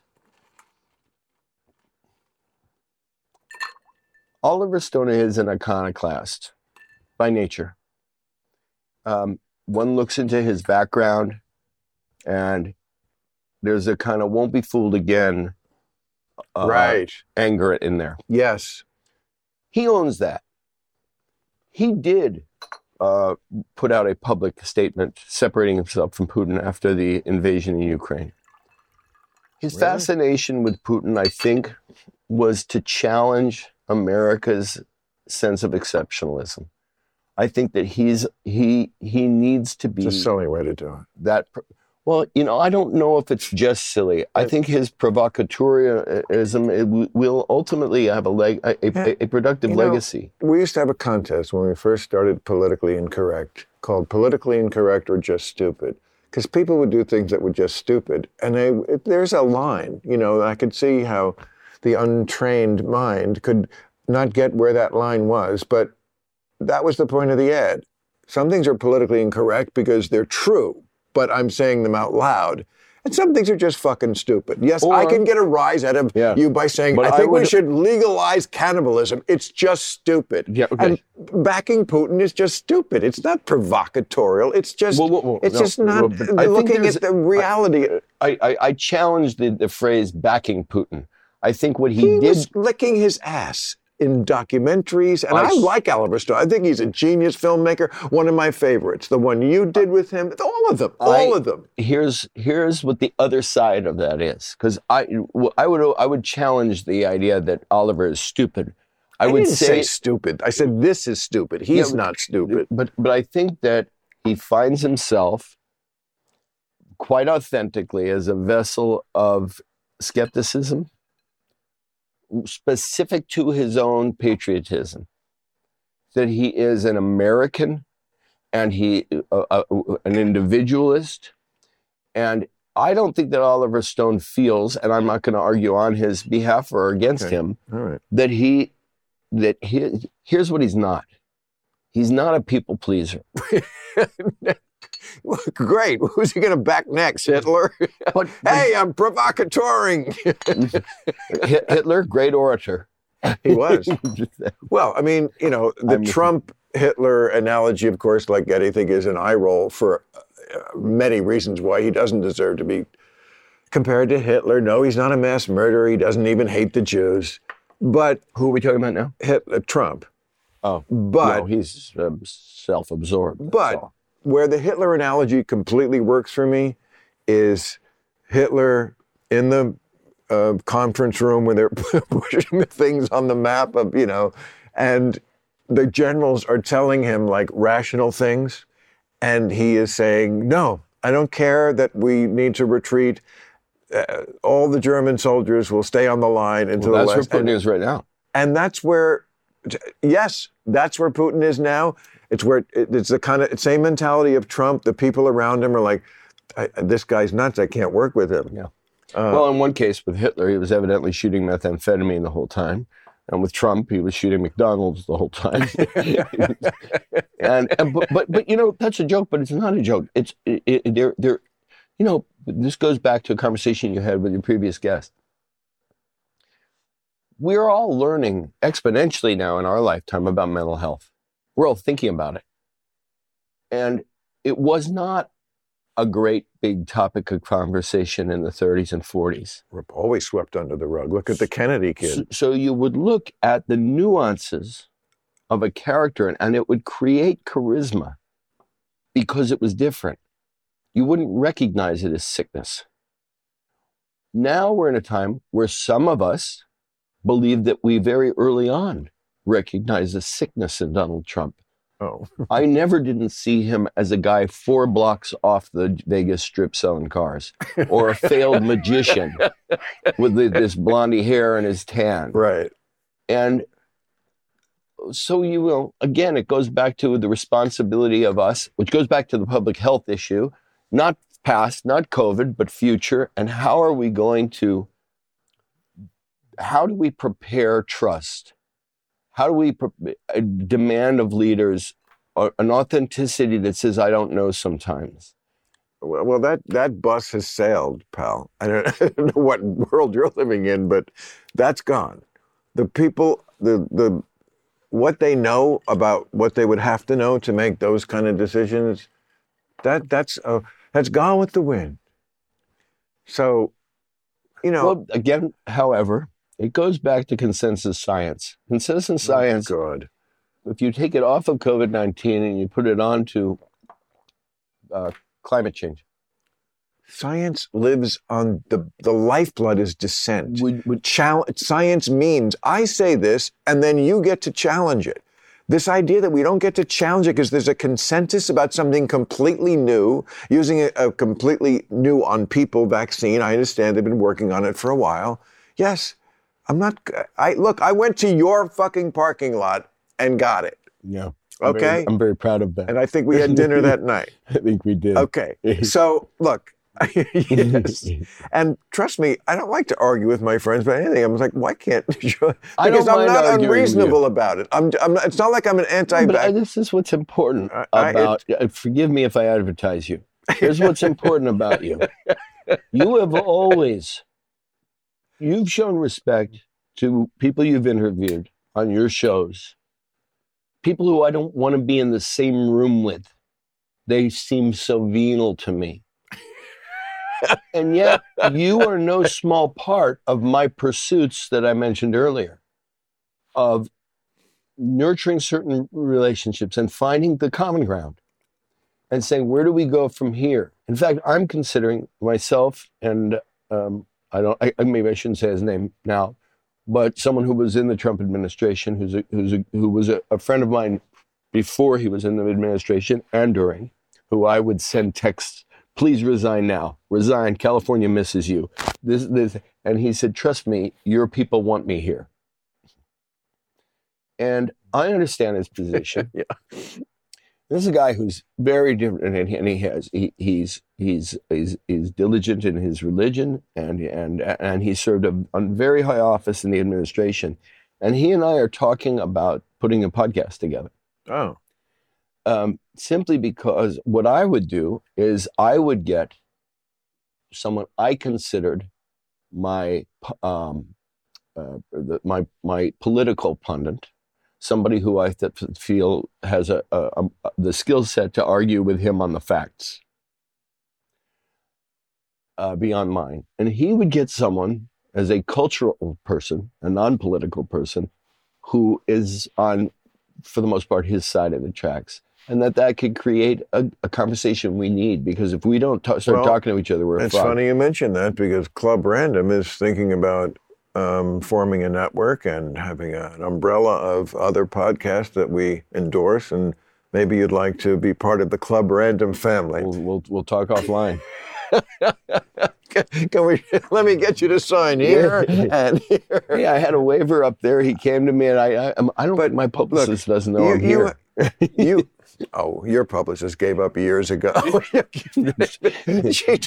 Oliver Stone is an iconoclast by nature. Um, one looks into his background and there's a kind of won't be fooled again uh, right. anger in there. Yes. He owns that. He did uh, put out a public statement separating himself from Putin after the invasion in Ukraine. His really? fascination with Putin, I think, was to challenge America's sense of exceptionalism. I think that he's he he needs to be. It's a silly way to do it. That well, you know, I don't know if it's just silly. I think his provocateurism will ultimately have a leg a, a, a productive you know, legacy. We used to have a contest when we first started Politically Incorrect called Politically Incorrect or Just Stupid, because people would do things that were just stupid, and they, there's a line. You know, I could see how the untrained mind could not get where that line was, but that was the point of the ad. Some things are politically incorrect because they're true, but I'm saying them out loud. And some things are just fucking stupid. Yes, or, I can get a rise out of yeah, you by saying, I think I would, we should legalize cannibalism. It's just stupid. Yeah, okay. And backing Putin is just stupid. It's not provocatorial. It's just, well, well, well, it's no, just not well, looking at the reality. I, I, I challenge the, the phrase backing Putin. I think what he, he did... He was licking his ass in documentaries. And I, I like Oliver Stone. I think he's a genius filmmaker. One of my favorites. The one you did with him. All of them. All I, of them. Here's here's what the other side of that is. Because I, I, would, I would challenge the idea that Oliver is stupid. I, I would didn't say, say stupid. I said this is stupid. He's yeah, not stupid. But, but I think that he finds himself quite authentically as a vessel of skepticism, specific to his own patriotism, that he is an American and he uh, uh, an individualist. And I don't think that Oliver Stone feels, and I'm not going to argue on his behalf or against okay. him, all right. that he, that he, here's what he's not. He's not a people pleaser. Great. Who's he going to back next, Hitler? But, hey, I'm provocateuring. Hitler, great orator. He was. Well, I mean, you know, the I'm, Trump-Hitler analogy, of course, like anything, is an eye roll for many reasons why he doesn't deserve to be compared to Hitler. No, he's not a mass murderer. He doesn't even hate the Jews. But who are we talking about now? Hitler, Trump. Oh, but no, he's um, self-absorbed. But. All. Where the Hitler analogy completely works for me is Hitler in the uh, conference room where they're pushing the things on the map of, you know, and the generals are telling him like rational things. And he is saying, no, I don't care that we need to retreat. Uh, all the German soldiers will stay on the line until well, the last. That's where Putin and, is right now. And that's where, yes, that's where Putin is now. It's where it's the kind of same mentality of Trump. The people around him are like, I, this guy's nuts, I can't work with him. Yeah. Uh, well, in one case with Hitler, he was evidently shooting methamphetamine the whole time. And with Trump, he was shooting McDonald's the whole time. and, and but, but but you know, that's a joke, but it's not a joke. It's it, it, they're they're you know, this goes back to a conversation you had with your previous guest. We're all learning exponentially now in our lifetime about mental health. We're all thinking about it. And it was not a great big topic of conversation in the thirties and forties. We're always swept under the rug. Look at the Kennedy kid. So, so you would look at the nuances of a character, and it would create charisma because it was different. You wouldn't recognize it as sickness. Now we're in a time where some of us believe that we very early on recognized a sickness in Donald Trump. Oh. I never didn't see him as a guy four blocks off the Vegas Strip selling cars, or a failed magician with the, this blondie hair and his tan. Right. And so you will, again, it goes back to the responsibility of us, which goes back to the public health issue, not past, not COVID, but future. And how are we going to, how do we prepare trust? How do we pre- demand of leaders an authenticity that says, I don't know sometimes? Well, well that, that bus has sailed, pal. I don't, I don't know what world you're living in, but that's gone. The people, the the what they know about what they would have to know to make those kind of decisions, that that's uh, that's gone with the wind. So, you know. Well, again, however, it goes back to consensus science. Consensus science, oh, God. If you take it off of COVID nineteen and you put it on to uh, climate change. Science lives on the, the lifeblood is dissent. Would, would, Chal- science means, I say this, and then you get to challenge it. This idea that we don't get to challenge it because there's a consensus about something completely new, using a, a completely new on people vaccine. I understand they've been working on it for a while. Yes. I'm not, I look, I went to your fucking parking lot and got it. Yeah. I'm okay. Very, I'm very proud of that. And I think we had dinner that night. I think we did. Okay. So look, yes. And trust me, I don't like to argue with my friends about anything. I was like, why can't you? I don't mind arguing with you. Because I'm not unreasonable about it. I'm, I'm not, it's not like I'm an anti-vax. But I, this is what's important I, about, I, it, forgive me if I advertise you. Here's what's important about you. You have always... You've shown respect to people you've interviewed on your shows, people who I don't want to be in the same room with. They seem so venal to me. And yet you are no small part of my pursuits that I mentioned earlier, of nurturing certain relationships and finding the common ground and saying, where do we go from here? In fact, I'm considering myself and... um I don't. I, maybe I shouldn't say his name now, but someone who was in the Trump administration, who's a, who's a, who was a, a friend of mine before he was in the administration and during, who I would send texts, please resign now, resign. California misses you. This this, and he said, trust me, your people want me here. And I understand his position. Yeah. This is a guy who's very different, and, and he has he, he's he's he's he's diligent in his religion, and and and he served a, a very high office in the administration, and he and I are talking about putting a podcast together. Oh, um, simply because what I would do is I would get someone I considered my um, uh, the, my my political pundit. Somebody who I th- feel has a, a, a, the skill set to argue with him on the facts uh, beyond mine. And he would get someone as a cultural person, a non-political person, who is on, for the most part, his side of the tracks. And that that could create a, a conversation we need, because if we don't ta- start well, talking to each other, we're it's fraud. Funny you mentioned that, because Club Random is thinking about Um, forming a network and having a, an umbrella of other podcasts that we endorse, and maybe you'd like to be part of the Club Random family. We'll we'll, we'll talk offline. can, can we? Let me get you to sign here yeah. and here. Yeah, I had a waiver up there. He came to me, and I I, I don't. But my publicist look, doesn't know you, I'm here. You, oh, your publicist gave up years ago. she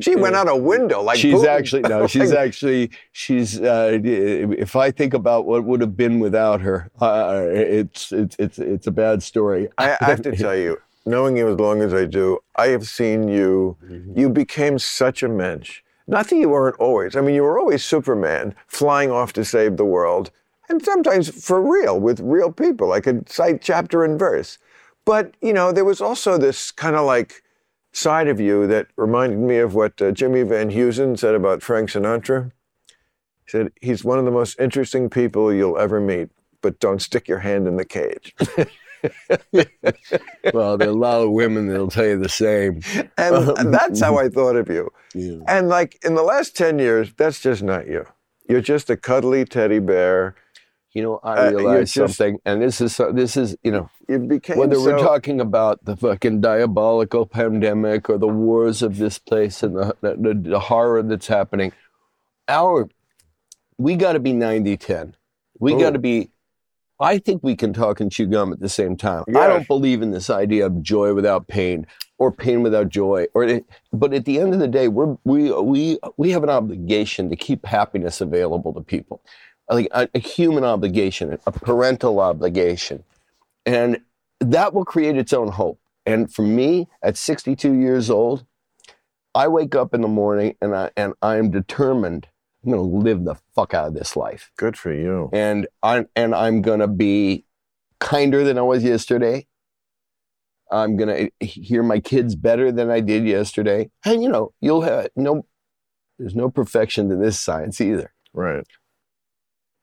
she went out a window like she's Putin. actually no, she's actually she's. Uh, if I think about what would have been without her, uh, it's it's it's it's a bad story. I, I have to tell you, knowing you as long as I do, I have seen you. Mm-hmm. You became such a mensch. Not that you weren't always. I mean, you were always Superman, flying off to save the world. And sometimes for real, with real people. I could cite chapter and verse. But, you know, there was also this kind of like side of you that reminded me of what uh, Jimmy Van Heusen said about Frank Sinatra. He said, he's one of the most interesting people you'll ever meet, but don't stick your hand in the cage. Well, there are a lot of women that'll tell you the same. And, and that's how I thought of you. Yeah. And like in the last ten years, that's just not you. You're just a cuddly teddy bear. You know, I realized uh, just, something, and this is, this is you know, it became whether so, we're talking about the fucking diabolical pandemic or the wars of this place and the, the, the horror that's happening, our, we got to be ninety ten. We got to be, I think we can talk and chew gum at the same time. Yes. I don't believe in this idea of joy without pain or pain without joy. Or, but at the end of the day, we're, we, we, we have an obligation to keep happiness available to people. Like a, a human obligation, a parental obligation. And that will create its own hope. And for me, at sixty-two years old, I wake up in the morning and I and I'm determined I'm going to live the fuck out of this life. Good for you. And I'm, and I'm going to be kinder than I was yesterday. I'm going to hear my kids better than I did yesterday. And, you know, you'll have no, there's no perfection to this science either. Right.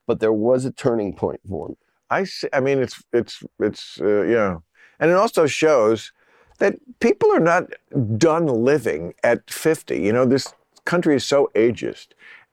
But there was a turning point for me. I see. I mean, it's, it's, it's, uh, yeah. And it also shows that people are not done living at fifty. You know, this country is so ageist.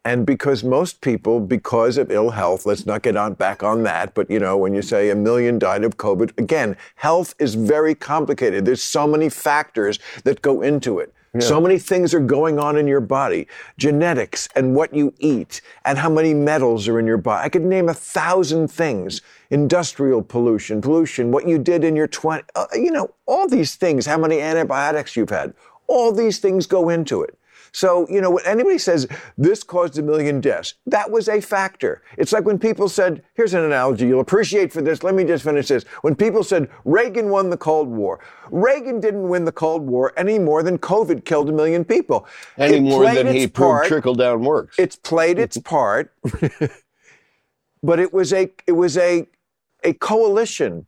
And because most people, because of ill health, let's not get on back on that, but, you know, when you say a million died of COVID, again, health is very complicated. There's so many factors that go into it. Yeah. So many things are going on in your body. Genetics and what you eat and how many metals are in your body. I could name a thousand things. Industrial pollution, pollution, what you did in your twenties, uh, you know, all these things, how many antibiotics you've had. All these things go into it. So, you know, when anybody says this caused a million deaths, that was a factor. It's like when people said, here's an analogy you'll appreciate for this. Let me just finish this. When people said Reagan won the Cold War, Reagan didn't win the Cold War any more than COVID killed a million people. Any more than he proved trickle down works. It's played its part, but it was a it was a a coalition.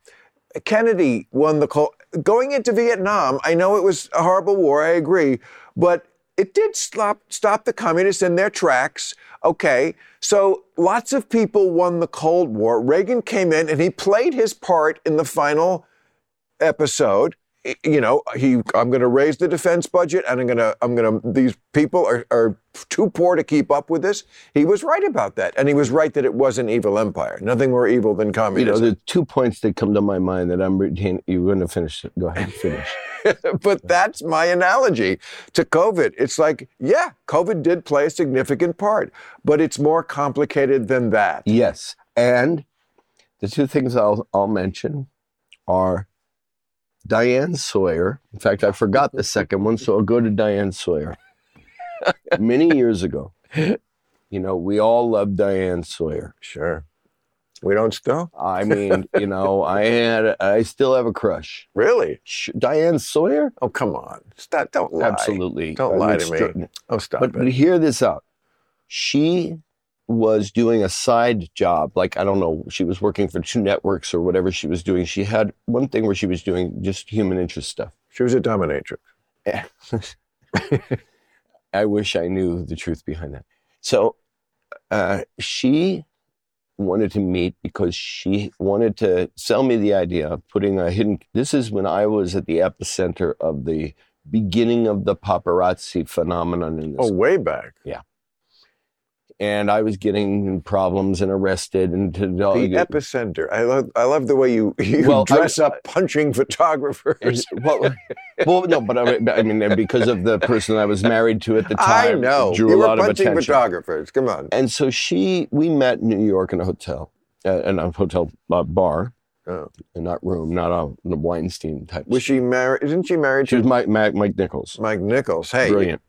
Kennedy won the Cold War. Going into Vietnam, I know it was a horrible war. I agree, but it did stop, stop the communists in their tracks. Okay, so lots of people won the Cold War. Reagan came in and he played his part in the final episode. You know, he, I'm going to raise the defense budget and I'm going to, I'm going to, these people are, are too poor to keep up with this. He was right about that. And he was right that it was an evil empire. Nothing more evil than communism. You know, there are two points that come to my mind that I'm routine. You're going to finish. Go ahead and finish. But that's my analogy to COVID. It's like, yeah, COVID did play a significant part, but it's more complicated than that. Yes. And the two things I'll, I'll mention are Diane Sawyer. In fact, I forgot the second one, so I'll go to Diane Sawyer. Many years ago, you know, we all loved Diane Sawyer. Sure. We don't still? I mean, you know, I had, I still have a crush. Really? Sh- Diane Sawyer? Oh, come on. Stop, don't lie. Absolutely. Don't I lie to st- me. Oh, stop but, it. But hear this out. She was doing a side job. Like, I don't know, she was working for two networks or whatever she was doing. She had one thing where she was doing just human interest stuff. She was a dominatrix. I wish I knew the truth behind that. So uh, she wanted to meet because she wanted to sell me the idea of putting a hidden... This is when I was at the epicenter of the beginning of the paparazzi phenomenon in this Oh, way back. Yeah. And I was getting problems and arrested and to the epicenter. I love, I love the way you, you well, dress I, up punching photographers. Well, well, no, but I, I mean, because of the person I was married to at the time, I know drew you a were lot punching of attention. Photographers. Come on. And so she, we met in New York in a hotel, uh, in a hotel uh, bar, Oh. And not Rome, not a, a Weinstein type. Was she married? Isn't she married she to? She was Mike, Mike, Mike Nichols. Mike Nichols. Hey. Brilliant.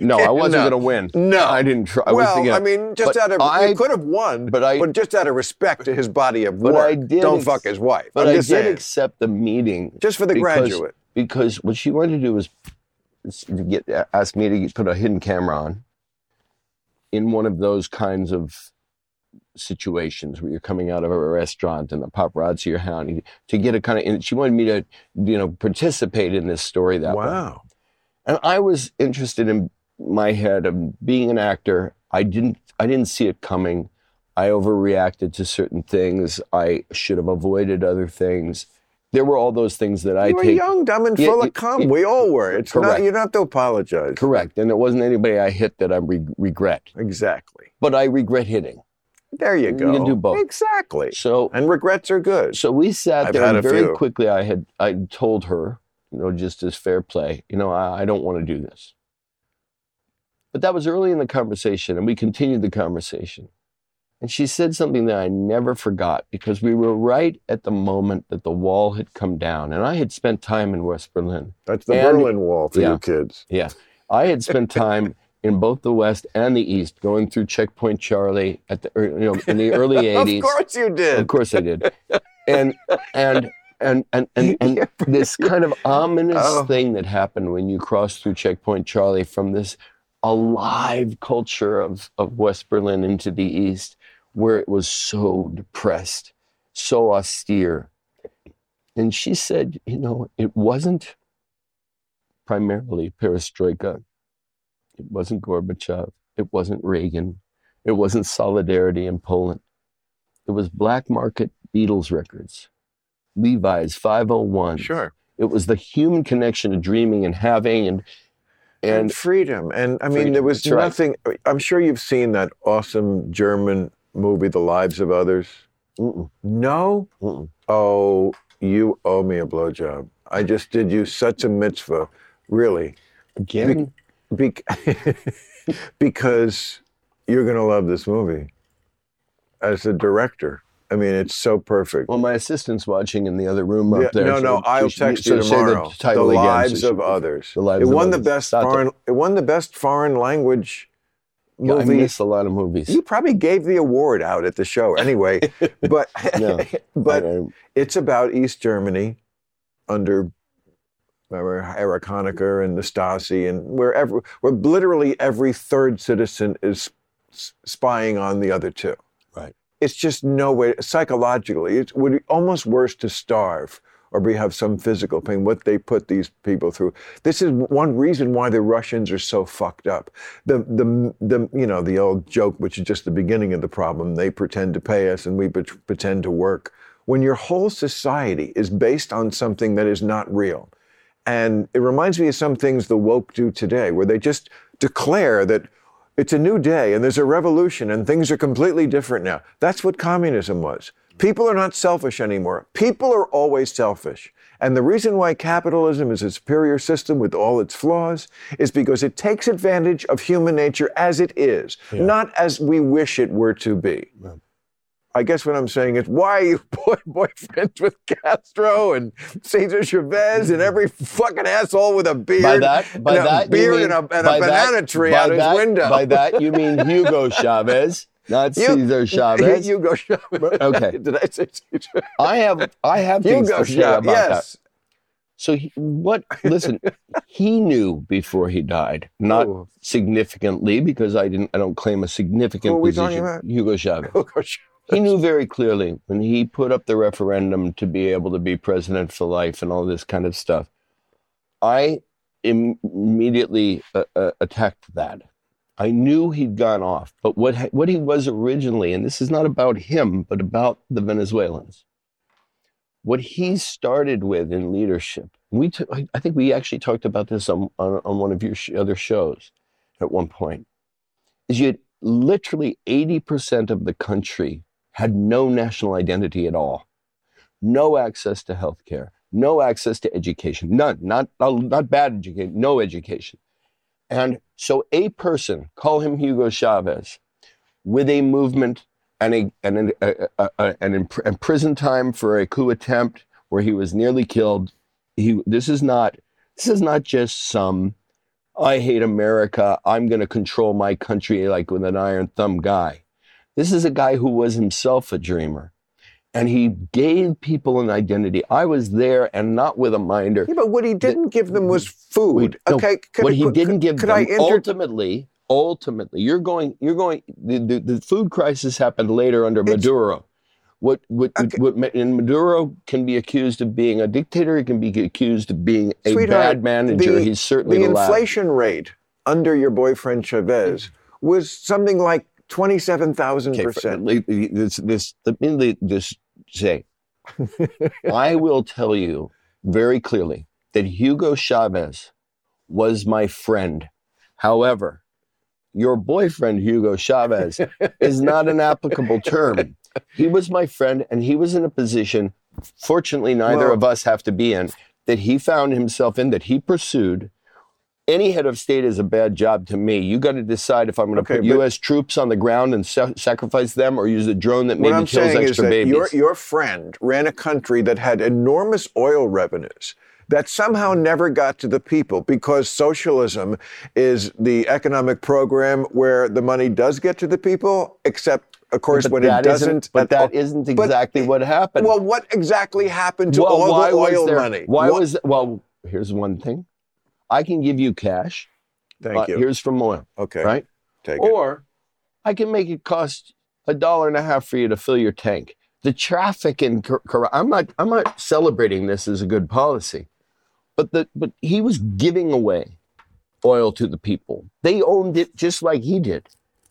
No, I wasn't no. going to win. No. I didn't try. I well, was I mean, just but out of, I, you could have won, but, I, but just out of respect to his body of work, I did don't fuck his wife. But I'm I just did saying. accept the meeting. Just for the because, graduate. Because what she wanted to do was get, ask me to get, put a hidden camera on in one of those kinds of situations where you're coming out of a restaurant and the paparazzi are hounding to get a kind of, and she wanted me to, you know, participate in this story that way. Wow. And I was interested in my head of being an actor. I didn't, I didn't see it coming. I overreacted to certain things. I should have avoided other things. There were all those things that I. You were take, young, dumb, and yeah, full of cum. Yeah, we all were. It's correct. Not, you don't have to apologize. Correct. And it wasn't anybody I hit that I re- regret. Exactly. But I regret hitting. There you go. You can do both. Exactly. So and regrets are good. So we sat I've there, and very few. quickly I had I told her, you know, just as fair play, you know, I, I don't want to do this. But that was early in the conversation, and we continued the conversation. And she said something that I never forgot, because we were right at the moment that the wall had come down, and I had spent time in West Berlin. That's the and, Berlin Wall for yeah, you kids. Yeah. I had spent time in both the West and the East, going through Checkpoint Charlie at the, you know, in the early eighties. Of course you did. Of course I did. And and and and and, and this kind of ominous oh. thing that happened when you crossed through Checkpoint Charlie from this alive culture of, of West Berlin into the East, where it was so depressed, so austere. And she said, you know, it wasn't primarily perestroika. It wasn't Gorbachev. It wasn't Reagan. It wasn't solidarity in Poland. It was black market Beatles records, Levi's, five oh one. Sure. It was the human connection to dreaming and having and and, and freedom. And I mean, freedom. there was That's nothing. Right. I'm sure you've seen that awesome German movie, The Lives of Others. Mm-mm. No? Mm-mm. Oh, you owe me a blowjob. I just did you such a mitzvah, really. Again. Be- Be- because you're going to love this movie as a director. I mean, it's so perfect. Well, my assistant's watching in the other room up yeah, there. No, so no, I'll she, text she, you tomorrow. The, the Lives so she, of Others. The Lives it won of the Others. Best foreign. It won the best foreign language movie. Yeah, I miss a lot of movies. You probably gave the award out at the show anyway. But no, but it's about East Germany under. Remember Erich Honecker and the Stasi, and wherever, where literally every third citizen is spying on the other two. Right. It's just no way, psychologically, it would be almost worse to starve or have some physical pain, what they put these people through. This is one reason why the Russians are so fucked up. The, the, the you know, the old joke, which is just the beginning of the problem, they pretend to pay us and we bet- pretend to work. When your whole society is based on something that is not real. And it reminds me of some things the woke do today, where they just declare that it's a new day and there's a revolution and things are completely different now. That's what communism was. People are not selfish anymore. People are always selfish. And the reason why capitalism is a superior system with all its flaws is because it takes advantage of human nature as it is, yeah. not as we wish it were to be. Yeah. I guess what I'm saying is, why are you boy, boyfriends with Castro and Cesar Chavez and every fucking asshole with a beard? By that, by and a that, beard you mean, and a, and a banana that, tree out that, his window. By that, you mean Hugo Chavez, not you, Cesar Chavez. Hugo Chavez. Okay. Did I say Cesar? I have, I have things Hugo to say Chavez, about yes. that. So he, what, listen, he knew before he died, not Ooh. significantly, because I didn't, I don't claim a significant Who are we position. Talking about? Hugo Chavez. Hugo Chavez. He knew very clearly when he put up the referendum to be able to be president for life and all this kind of stuff. I im- immediately uh, uh, attacked that. I knew he'd gone off, but what ha- what he was originally, and this is not about him, but about the Venezuelans. What he started with in leadership, we t- I think we actually talked about this on, on, on one of your sh- other shows at one point, is you had literally eighty percent of the country had no national identity at all, no access to healthcare, no access to education, none, not, not bad education, no education. And so a person, call him Hugo Chavez, with a movement and a, and a, a, a, an imp- and prison time for a coup attempt where he was nearly killed. He this is not this is not just some I hate America, I'm going to control my country like with an iron thumb guy. This is a guy who was himself a dreamer. And he gave people an identity. I was there, and not with a minder. Yeah, but what he didn't that, give them was food. No, okay, could, what he could, didn't could, give could them I inter- ultimately, ultimately, you're going, you're going. The, the, the food crisis happened later under it's, Maduro. What, what, okay. what, what? And Maduro can be accused of being a dictator. He can be accused of being a Sweetheart, bad manager. The, He's certainly the allowed. Inflation rate under your boyfriend Chavez was something like twenty-seven thousand percent. This, this, let me this. Say, I will tell you very clearly that Hugo Chavez was my friend. However, your boyfriend, Hugo Chavez, is not an applicable term. He was my friend, and he was in a position, fortunately, neither well, of us have to be in, that he found himself in, that he pursued. Any head of state is a bad job to me. You got to decide if I'm going to okay, put U S troops on the ground and sa- sacrifice them, or use a drone that maybe kills extra is that babies. Your, your friend ran a country that had enormous oil revenues that somehow never got to the people, because socialism is the economic program where the money does get to the people, except Of course, but when it doesn't. But that all, isn't exactly but, what happened. Well, what exactly happened to well, all the oil there, money? Why what, was well? Here's one thing. I can give you cash. Thank uh, you. Here's from oil. Okay. Right? Take or it. Or I can make it cost a dollar and a half for you to fill your tank. The traffic in Cor- I'm not I'm not celebrating this as a good policy. But the but he was giving away oil to the people. They owned it just like he did.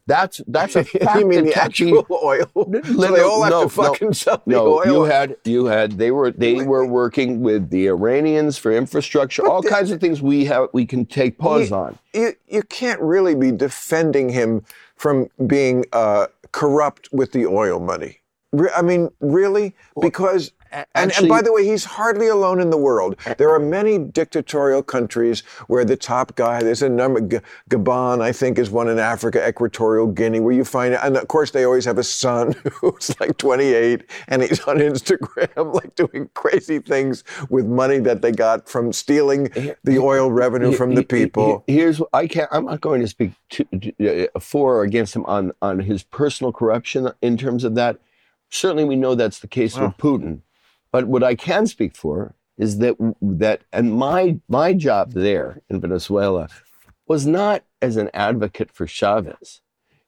That's that's a fact. You mean the actual oil? So they all have no, to fucking no, sell the no, oil. No, you had you had they were they were working with the Iranians for infrastructure, but all the, kinds of things we have we can take pause you, on. You you can't really be defending him from being uh, corrupt with the oil money. Re- I mean, really, because. And, Actually, and by the way, he's hardly alone in the world. There are many dictatorial countries where the top guy, there's a number, G- Gabon, I think, is one in Africa, Equatorial Guinea, where you find, and of course, they always have a son who's like twenty-eight, and he's on Instagram, like doing crazy things with money that they got from stealing the oil revenue from the people. Here's, I can't, I'm not going to speak to, for or against him on, on his personal corruption in terms of that. Certainly, we know that's the case wow. with Putin. But what I can speak for is that that and my my job there in Venezuela was not as an advocate for Chavez.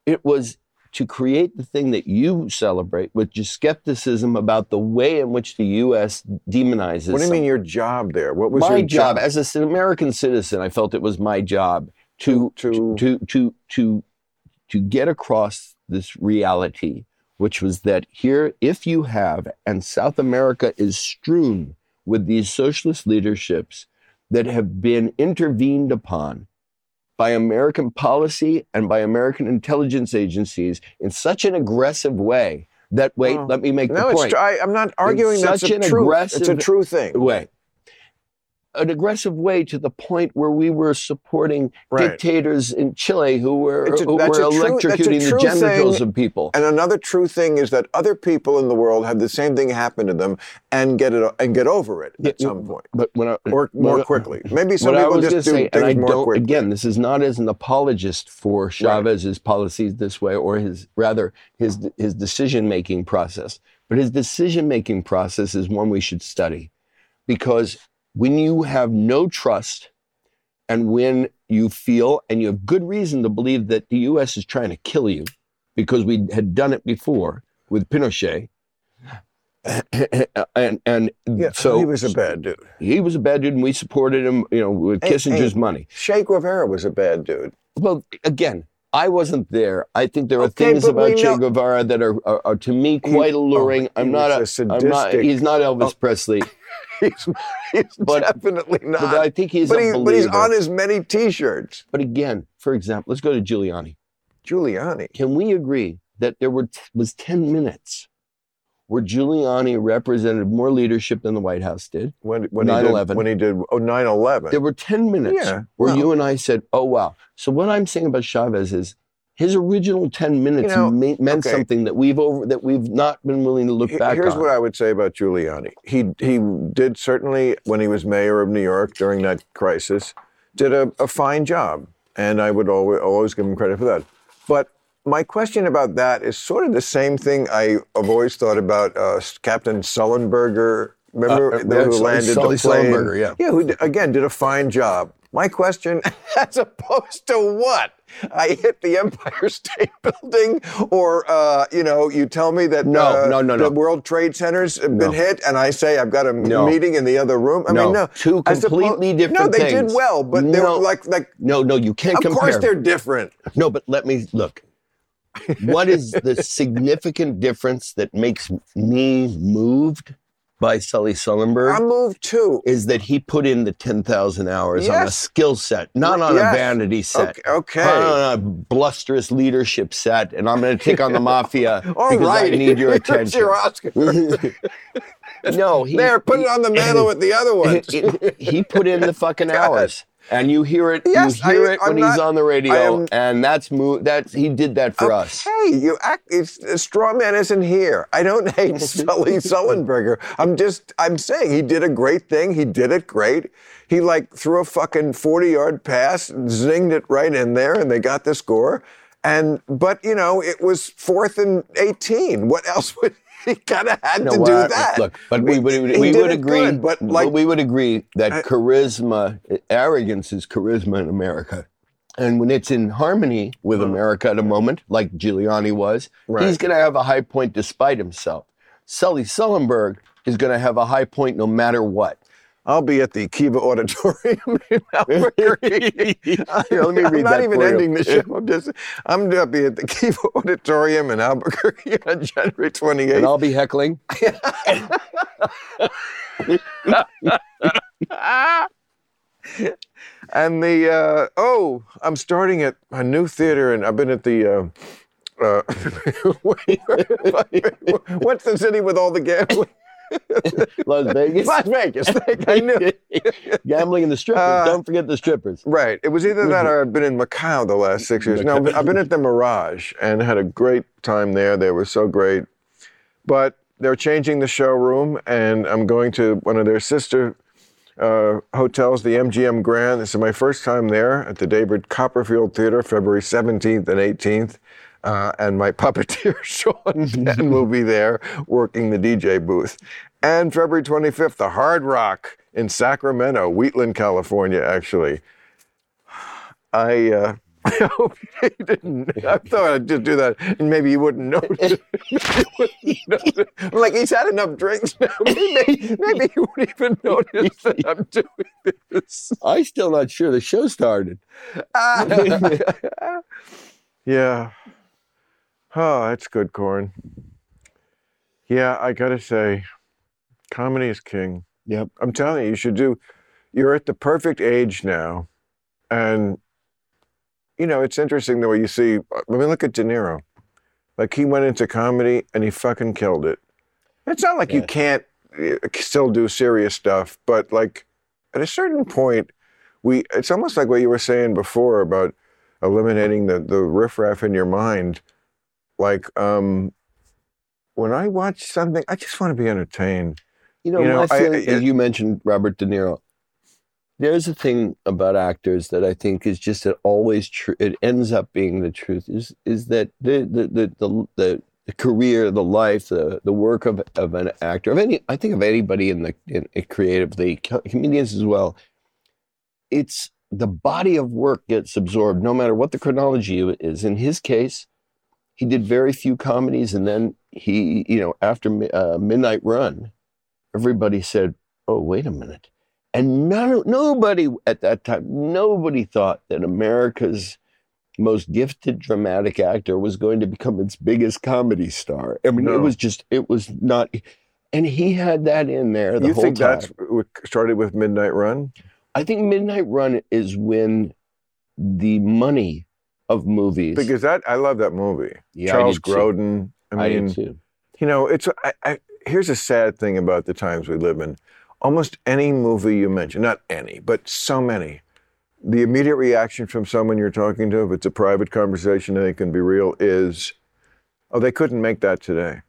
It was to create the thing that you celebrate, which is skepticism about the way in which the U S demonizes. What do you mean your job there? What was my your job? job? As an American citizen, I felt it was my job to to to to to, to, to get across this reality, which was that here, if you have, and South America is strewn with these socialist leaderships that have been intervened upon by American policy and by American intelligence agencies in such an aggressive way that, wait, well, let me make no, the point. No, I'm not arguing that's a true, it's a true thing. Way. An aggressive way to the point where we were supporting right. dictators in Chile who were, a, who were true, electrocuting the genitals thing. of people. And another true thing is that other people in the world have the same thing happen to them and get it and get over it at yeah, some point, but when I, or when more I, quickly. Maybe some people just do say, things and I more don't, quickly. Again, this is not as an apologist for Chavez's right. policies this way, or his rather his his decision making process. But his decision making process is one we should study, because when you have no trust, and when you feel, and you have good reason to believe that the U S is trying to kill you, because we had done it before with Pinochet, and and yeah, so he was a bad dude. He was a bad dude, and we supported him, you know, with hey, Kissinger's hey, money. Che Guevara was a bad dude. Well, again, I wasn't there. I think there are okay, things about Che know. Guevara that are, are, are to me quite he, alluring. Oh, I'm, not a, a I'm not. He's not Elvis oh. Presley. He's, he's but, definitely not. But I think he's but, he, but he's on as many T-shirts. But again, for example, let's go to Giuliani. Giuliani. Can we agree that there were t- was ten minutes where Giuliani represented more leadership than the White House did? When, when nine eleven. He did, when he did oh, nine eleven. There were ten minutes yeah, where wow. you and I said, oh, wow. So what I'm saying about Chavez is His original ten minutes you know, ma- meant okay. something that we've over that we've not been willing to look H- back here's on. Here's what I would say about Giuliani. He he did certainly, when he was mayor of New York during that crisis, did a, a fine job, and I would always always give him credit for that. But my question about that is sort of the same thing I have always thought about uh, Captain Sullenberger. Remember uh, who Sully, landed Sully the plane? Sullenberger, yeah. Yeah, who again did a fine job. My question, as opposed to what? I hit the Empire State Building, or, uh, you know, you tell me that no, uh, no, no, no. the World Trade Center's been no. hit, and I say I've got a no. meeting in the other room. I no. mean, no. Two completely suppo- different things. No, they things. did well, but no. they were like, like... No, no, you can't of compare. Of course they're different. No, but let me, look. What is the significant difference that makes me moved by Sully Sullenberger? I'm moved too. Is that he put in the ten thousand hours yes. on a skill set, not on yes. a vanity set. Okay. okay. On a blusterous leadership set, and I'm going to take on the mafia All because right. I need your attention. It's your Oscar. No, he... There, put he, it on the mantle with the other ones. He, he put in the fucking hours. And you hear it, yes, you hear I, it I'm when not, he's on the radio, am, and that's mo- that's he did that for okay, us. Hey, you act. Straw man isn't here. I don't hate Sully Sullenberger. I'm just, I'm saying he did a great thing. He did it great. He like threw a fucking forty-yard pass, zinged it right in there, and they got the score. And but you know it was fourth and eighteen. What else would? He kind of had no, to do well, that. Look, but we, we, we, we would agree. Good, but like, we would agree that I, charisma, arrogance is charisma in America, and when it's in harmony with America at a moment, like Giuliani was, right. he's going to have a high point despite himself. Sully Sullenberger is going to have a high point no matter what. I'll be at the Kiva Auditorium in Albuquerque. I, Here, let me read I'm not that even ending you. the show. I'm just, I'm going to be at the Kiva Auditorium in Albuquerque on January twenty-eighth. And I'll be heckling. And the, uh, oh, I'm starting at a new theater, and I've been at the... Uh, uh, what's the city with all the gambling? Las Vegas? Las Vegas. I knew. Gambling and the strippers. Uh, Don't forget the strippers. Right. It was either that or I'd been in Macau the last six years. No, I've been at the Mirage and had a great time there. They were so great. But they're changing the showroom, and I'm going to one of their sister uh, hotels, the M G M Grand. This is my first time there at the David Copperfield Theater, February seventeenth and eighteenth. Uh, and my puppeteer, Sean Penn, will be there working the D J booth. And February twenty-fifth, the Hard Rock in Sacramento, Wheatland, California, actually. I, uh, I hope you didn't. I thought I'd just do that, and maybe you wouldn't notice. I'm like, he's had enough drinks now. Maybe, maybe you wouldn't even notice that I'm doing this. I'm still not sure the show started. Uh, yeah. Oh, that's good, Corn. Yeah, I gotta say, comedy is king. Yep. I'm telling you, you should do, you're at the perfect age now. And, you know, it's interesting the way you see, I mean, look at De Niro. Like, he went into comedy and he fucking killed it. It's not like yeah. you can't still do serious stuff, but like, at a certain point, we, it's almost like what you were saying before about eliminating the, the riffraff in your mind. Like, um, when I watch something, I just want to be entertained. You know, you know, I feel, I, I, as you mentioned Robert De Niro, there's a thing about actors that I think is just that always true. It ends up being the truth is is that the the the the, the, the career, the life, the, the work of, of an actor, of any, I think of anybody in the in, in creatively, comedians as well. It's the body of work gets absorbed, no matter what the chronology is. In his case, he did very few comedies, and then he, you know, after uh, Midnight Run, everybody said, oh, wait a minute. And none, nobody at that time, nobody thought that America's most gifted dramatic actor was going to become its biggest comedy star. I mean, no. it was just, it was not, and he had that in there the you whole time. You think that's what started with Midnight Run? I think Midnight Run is when the money of movies. Because that I love that movie. Yeah, Charles I Grodin. I mean, I did too. You know, it's I, I, here's a sad thing about the times we live in. Almost any movie you mention, not any, but so many, the immediate reaction from someone you're talking to, if it's a private conversation and it can be real, is, oh, they couldn't make that today.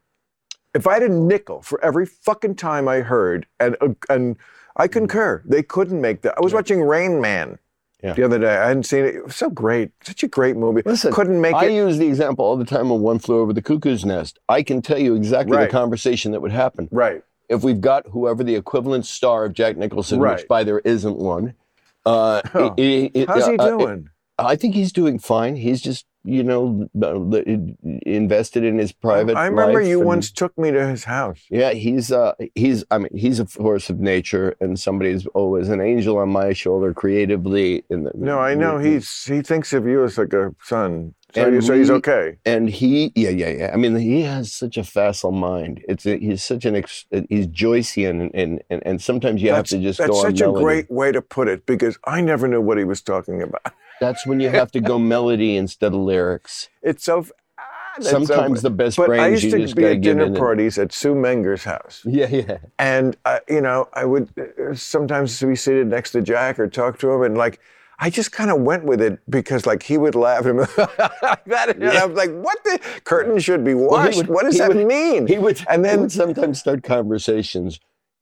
If I had a nickel for every fucking time I heard, and uh, and I concur, they couldn't make that. I was yeah. watching Rain Man yeah. the other day. I hadn't seen it. It was so great. Such a great movie. Listen, couldn't make I it. I use the example all the time of One Flew Over the Cuckoo's Nest. I can tell you exactly right. the conversation that would happen. Right. If we've got whoever the equivalent star of Jack Nicholson, right. which by there isn't one. Uh, oh. it, it, How's uh, he doing? Uh, I think he's doing fine. He's just, you know, invested in his private life. I remember life you and, once took me to his house. Yeah, he's, uh, he's, I mean, he's a force of nature, and somebody's always an angel on my shoulder creatively. In the, no, I know. He, he's he thinks of you as like a son. So, you, so he's okay. And he, yeah, yeah, yeah. I mean, he has such a facile mind. It's a, he's such an, ex, he's Joycean, and and and sometimes you that's, have to just that's go on melody. That's such a great way to put it, because I never knew what he was talking about. That's when you have to go melody instead of lyrics. It's so, ah, that's sometimes so, the best brains I used you to just be at dinner parties and, at Sue Menger's house. Yeah, yeah. And, uh, you know, I would uh, sometimes be seated next to Jack or talk to him, and like, I just kind of went with it because, like, he would laugh and that, and yeah. I was like, "What the curtain should be washed? Well, he would, what does that would, mean?" He would, and then he would sometimes start conversations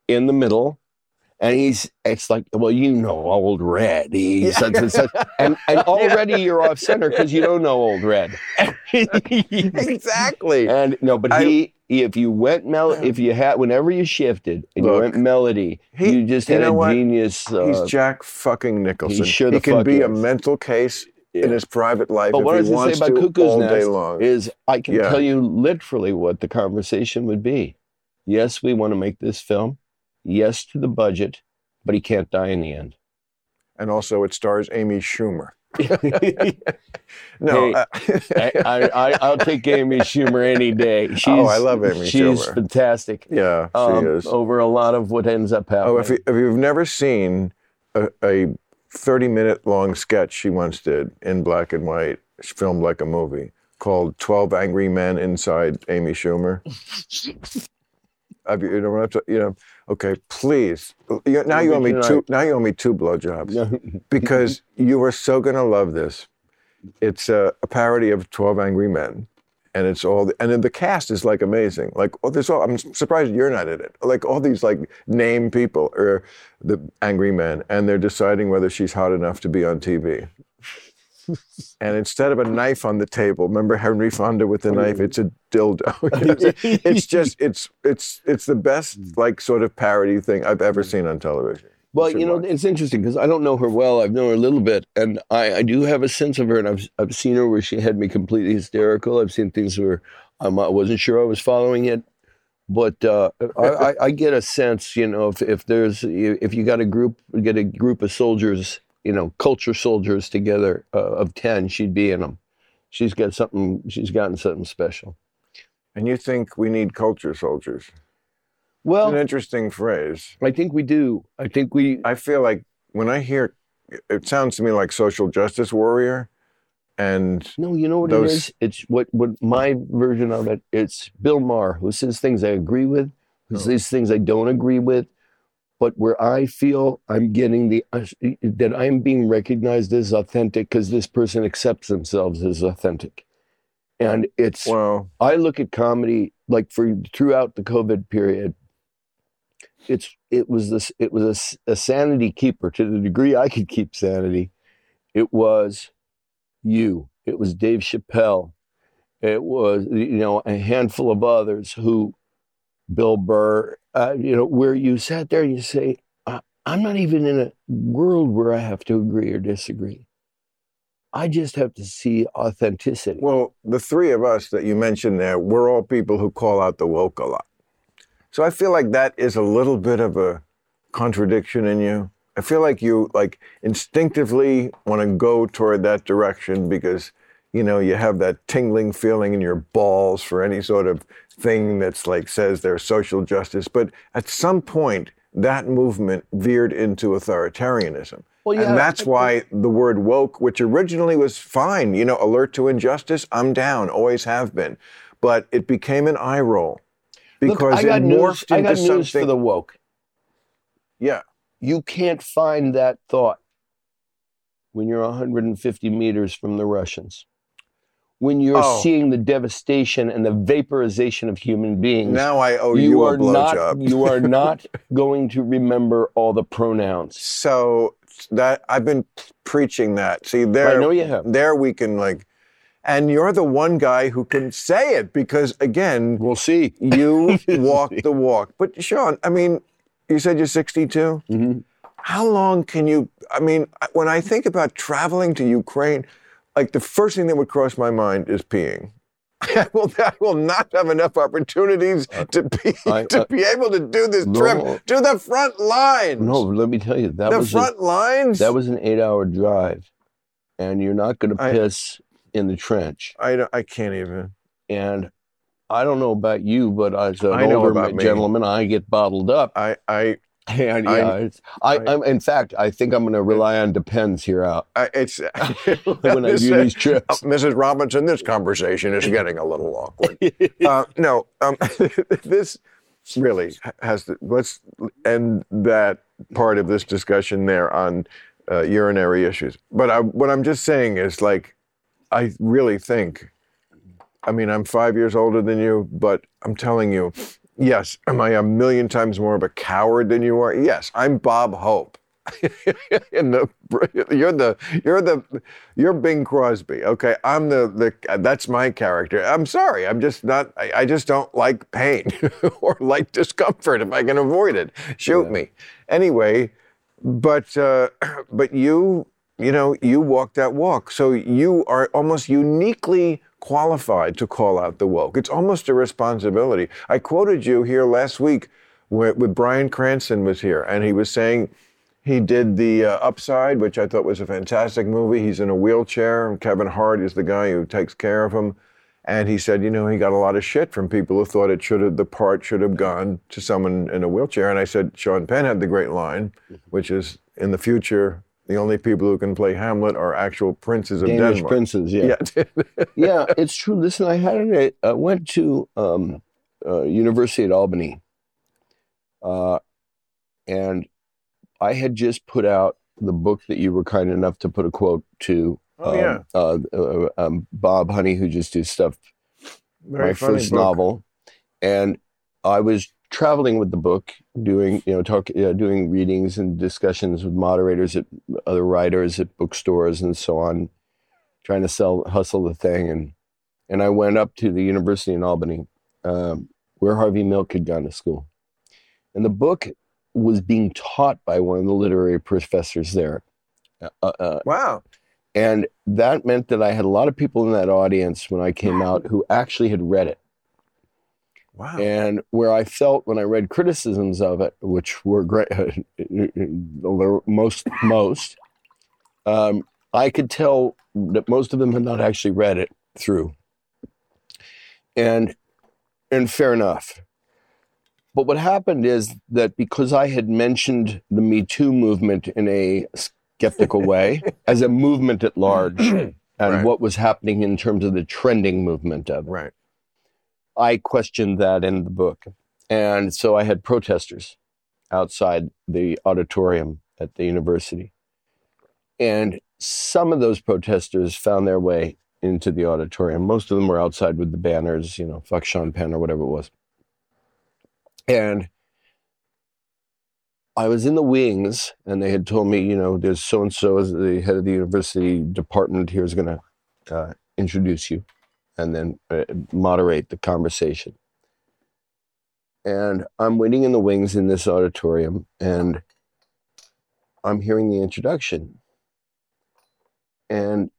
in the middle, and he's it's like, "Well, you know, old Red, yeah. such and such," and, and already yeah. you're off center because you don't know old Red. Exactly. And no, but I, he. If you went mel, if you had, whenever you shifted and Look, you went melody, he, you just had you know a genius. Uh, He's Jack fucking Nicholson. He, sure he can be is. a mental case yeah. in his private life. But if what he I wants say about to Cuckoo's all Nest day long is I can yeah. tell you literally what the conversation would be. Yes, we want to make this film. Yes, to the budget, but he can't die in the end. And also, it stars Amy Schumer. no, hey, uh, I, I, I, I'll take Amy Schumer any day. She's, oh, I love Amy she's Schumer. She's fantastic. Yeah, um, she is. Over a lot of what ends up happening. Oh, if, you, if you've never seen a, a thirty-minute long sketch she once did in black and white, filmed like a movie, called twelve Angry Men Inside Amy Schumer. I've, you know, I'm, you know, okay, please. You, now you owe me two. Now you owe me two blowjobs, because you are so gonna love this. It's a, a parody of twelve Angry Men, and it's all. The, and then the cast is like amazing. Like, oh, there's all. I'm surprised you're not in it. Like all these like name people are the Angry Men, and they're deciding whether she's hot enough to be on T V. And instead of a knife on the table, remember Henry Fonda with the knife? It's a dildo. It's just, it's it's it's the best like sort of parody thing I've ever seen on television. Well, you know, it's interesting because I don't know her well. I've known her a little bit, and I, I do have a sense of her. And I've I've seen her where she had me completely hysterical. I've seen things where I'm, I wasn't sure I was following it, but uh, I, I, I get a sense, you know, if if there's if you got a group get a group of soldiers. You know, culture soldiers together uh, of ten, she'd be in them. She's got something. She's gotten something special. And you think we need culture soldiers? Well, it's an interesting phrase. I think we do. I think we. I feel like when I hear, it sounds to me like social justice warrior. And no, you know what those... it is. It's what what my version of it. It's Bill Maher, who says things I agree with, who says things I don't agree with. But where I feel I'm getting the, uh, that I'm being recognized as authentic because this person accepts themselves as authentic. And it's, wow. I look at comedy, like for throughout the COVID period, it's, it was this, it was a, a sanity keeper to the degree I could keep sanity. It was you, it was Dave Chappelle. It was, you know, a handful of others who, Bill Burr, uh, you know, where you sat there and you say, I- I'm not even in a world where I have to agree or disagree. I just have to see authenticity. Well, the three of us that you mentioned there, we're all people who call out the woke a lot. So I feel like that is a little bit of a contradiction in you. I feel like you like instinctively want to go toward that direction because, you know, you have that tingling feeling in your balls for any sort of thing that's like says there's social justice, but at some point that movement veered into authoritarianism. Well, yeah, and that's why the word woke, which originally was fine, you know, alert to injustice, I'm down, always have been, but it became an eye roll because it morphed into something. I got news for the woke. Yeah. You can't find that thought. when you're one hundred fifty meters from the Russians. When you're oh. seeing the devastation and the vaporization of human beings. Now I owe you, you a blowjob. You are not going to remember all the pronouns. So that I've been preaching that. See, there, I know you have. There we can like, and you're the one guy who can say it because again, we'll see. You walk the walk. But Sean, I mean, you said you're sixty-two. Mm-hmm. How long can you? I mean, when I think about traveling to Ukraine. Like, the first thing that would cross my mind is peeing. I will, I will not have enough opportunities uh, to be I, to I, be able to do this no, trip to the front lines. No, let me tell you, that the was front a, lines. That was an eight-hour drive, and you're not going to piss I, in the trench. I, don't, I can't even. And I don't know about you, but as an I older gentleman, me. I get bottled up. I. I And, yeah, I, it's, I, I, I'm, in fact, I think I'm going to rely on Depends here out. I, it's when I do these trips. Missus Robinson, this conversation is getting a little awkward. uh, no, um, this really has to. Let's end that part of this discussion there on uh, urinary issues. But I, what I'm just saying is, like, I really think. I mean, I'm five years older than you, but I'm telling you. Yes. Am I a million times more of a coward than you are? Yes. I'm Bob Hope. In the, you're the, you're the, you're Bing Crosby. Okay. I'm the, the, that's my character. I'm sorry. I'm just not, I, I just don't like pain or like discomfort. If I can avoid it, shoot yeah. me. Anyway, but, uh, but you, you know, you walk that walk. So you are almost uniquely qualified to call out the woke. It's almost a responsibility. I quoted you here last week when Bryan Cranston was here, and he was saying he did The uh, Upside, which I thought was a fantastic movie. He's in a wheelchair, and Kevin Hart is the guy who takes care of him. And he said, you know, he got a lot of shit from people who thought it should have, the part should have gone to someone in a wheelchair. And I said, Sean Penn had the great line, which is, in the future, the only people who can play Hamlet are actual princes of Danish Denmark. Princes, yeah. Yeah. Yeah, it's true. Listen, I had a, I went to um, uh, University at Albany, uh, and I had just put out the book that you were kind enough to put a quote to. Um, oh, yeah. Uh, uh, um, Bob Honey, who just did stuff, Very my first book. Novel. And I was traveling with the book, doing you know talk, uh, doing readings and discussions with moderators at other writers at bookstores and so on, trying to sell hustle the thing, and and I went up to the university in Albany, um, where Harvey Milk had gone to school, and the book was being taught by one of the literary professors there. Uh, uh, wow! And that meant that I had a lot of people in that audience when I came out who actually had read it. Wow. And where I felt when I read criticisms of it, which were great, most, most, um, I could tell that most of them had not actually read it through. And, and fair enough. But what happened is that because I had mentioned the Me Too movement in a skeptical way, as a movement at large, and right. what was happening in terms of the trending movement of it. Right. I questioned that in the book. And so I had protesters outside the auditorium at the university. And some of those protesters found their way into the auditorium. Most of them were outside with the banners, you know, fuck Sean Penn or whatever it was. And I was in the wings and they had told me, you know, there's so-and-so as the head of the university department here is going to uh, introduce you. And then uh, moderate the conversation. And I'm waiting in the wings in this auditorium, and I'm hearing the introduction. And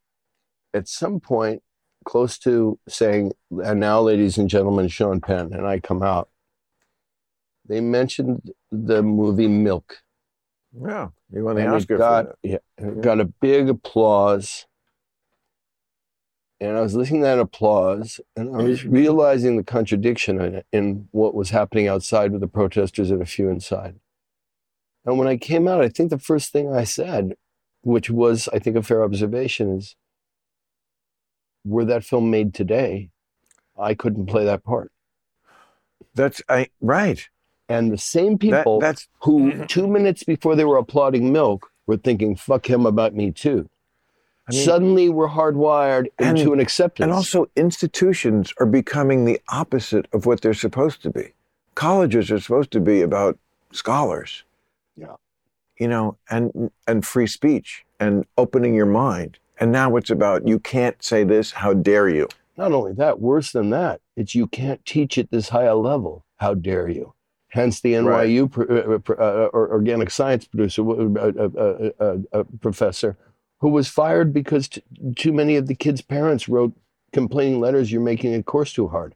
at some point, close to saying, and now, ladies and gentlemen, Sean Penn, and I come out, they mentioned the movie Milk. Yeah, you won the and Oscar got, for that. Yeah, yeah. Got a big applause. And I was listening to that applause, and I was realizing the contradiction in, in what was happening outside with the protesters and a few inside. And when I came out, I think the first thing I said, which was, I think, a fair observation, is, were that film made today, I couldn't play that part. That's I, right. And the same people that, that's... who two minutes before they were applauding Milk were thinking, fuck him about Me Too. I mean, suddenly we're hardwired and, into an acceptance. And also institutions are becoming the opposite of what they're supposed to be. Colleges are supposed to be about scholars. Yeah. You know, and and free speech and opening your mind. And now it's about, you can't say this, how dare you? Not only that, worse than that, it's you can't teach at this high a level, how dare you? Hence the N Y U right. pro, uh, or organic science producer, uh, uh, uh, uh, professor, who was fired because t- too many of the kids' parents wrote complaining letters, you're making a course too hard.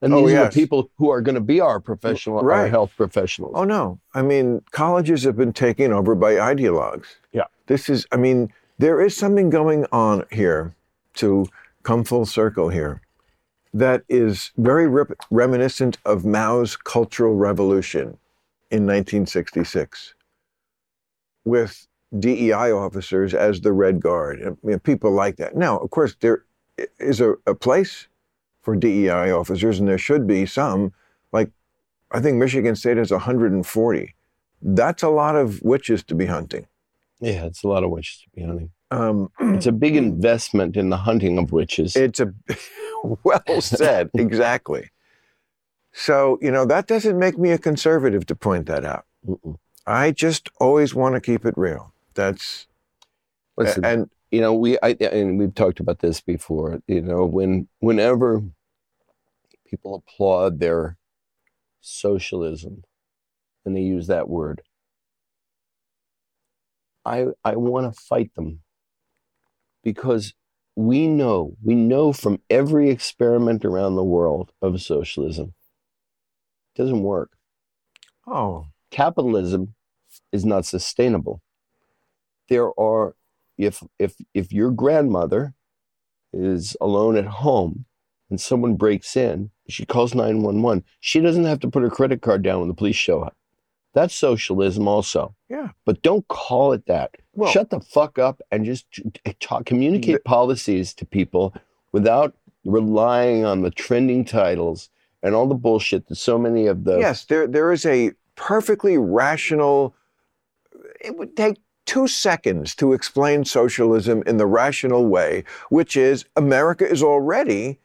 And these oh, yes. are the people who are going to be our professional, right. our health professionals. Oh, no. I mean, colleges have been taken over by ideologues. Yeah. This is, I mean, there is something going on here, to come full circle here, that is very rep- reminiscent of Mao's Cultural Revolution in nineteen sixty-six, with D E I officers as the Red Guard, and, you know, people like that. Now, of course, there is a, a place for D E I officers, and there should be some. Like, I think Michigan State has one hundred forty. That's a lot of witches to be hunting. Yeah, it's a lot of witches to be hunting. Um, it's a big investment in the hunting of witches. It's a, well said, exactly. So, you know, that doesn't make me a conservative to point that out. Mm-mm. I just always want to keep it real. That's, Listen, and you know, we, I, and we've talked about this before, you know, when, whenever people applaud their socialism and they use that word, I, I want to fight them, because we know, we know from every experiment around the world of socialism, it doesn't work. Oh. Capitalism is not sustainable. There are, if, if, if your grandmother is alone at home and someone breaks in, she calls nine one one, she doesn't have to put her credit card down when the police show up. That's socialism also. Yeah. But don't call it that. Well, shut the fuck up and just talk, communicate th- policies to people without relying on the trending titles and all the bullshit that so many of the... Yes, there there is a perfectly rational... It would take two seconds to explain socialism in the rational way, which is America is already...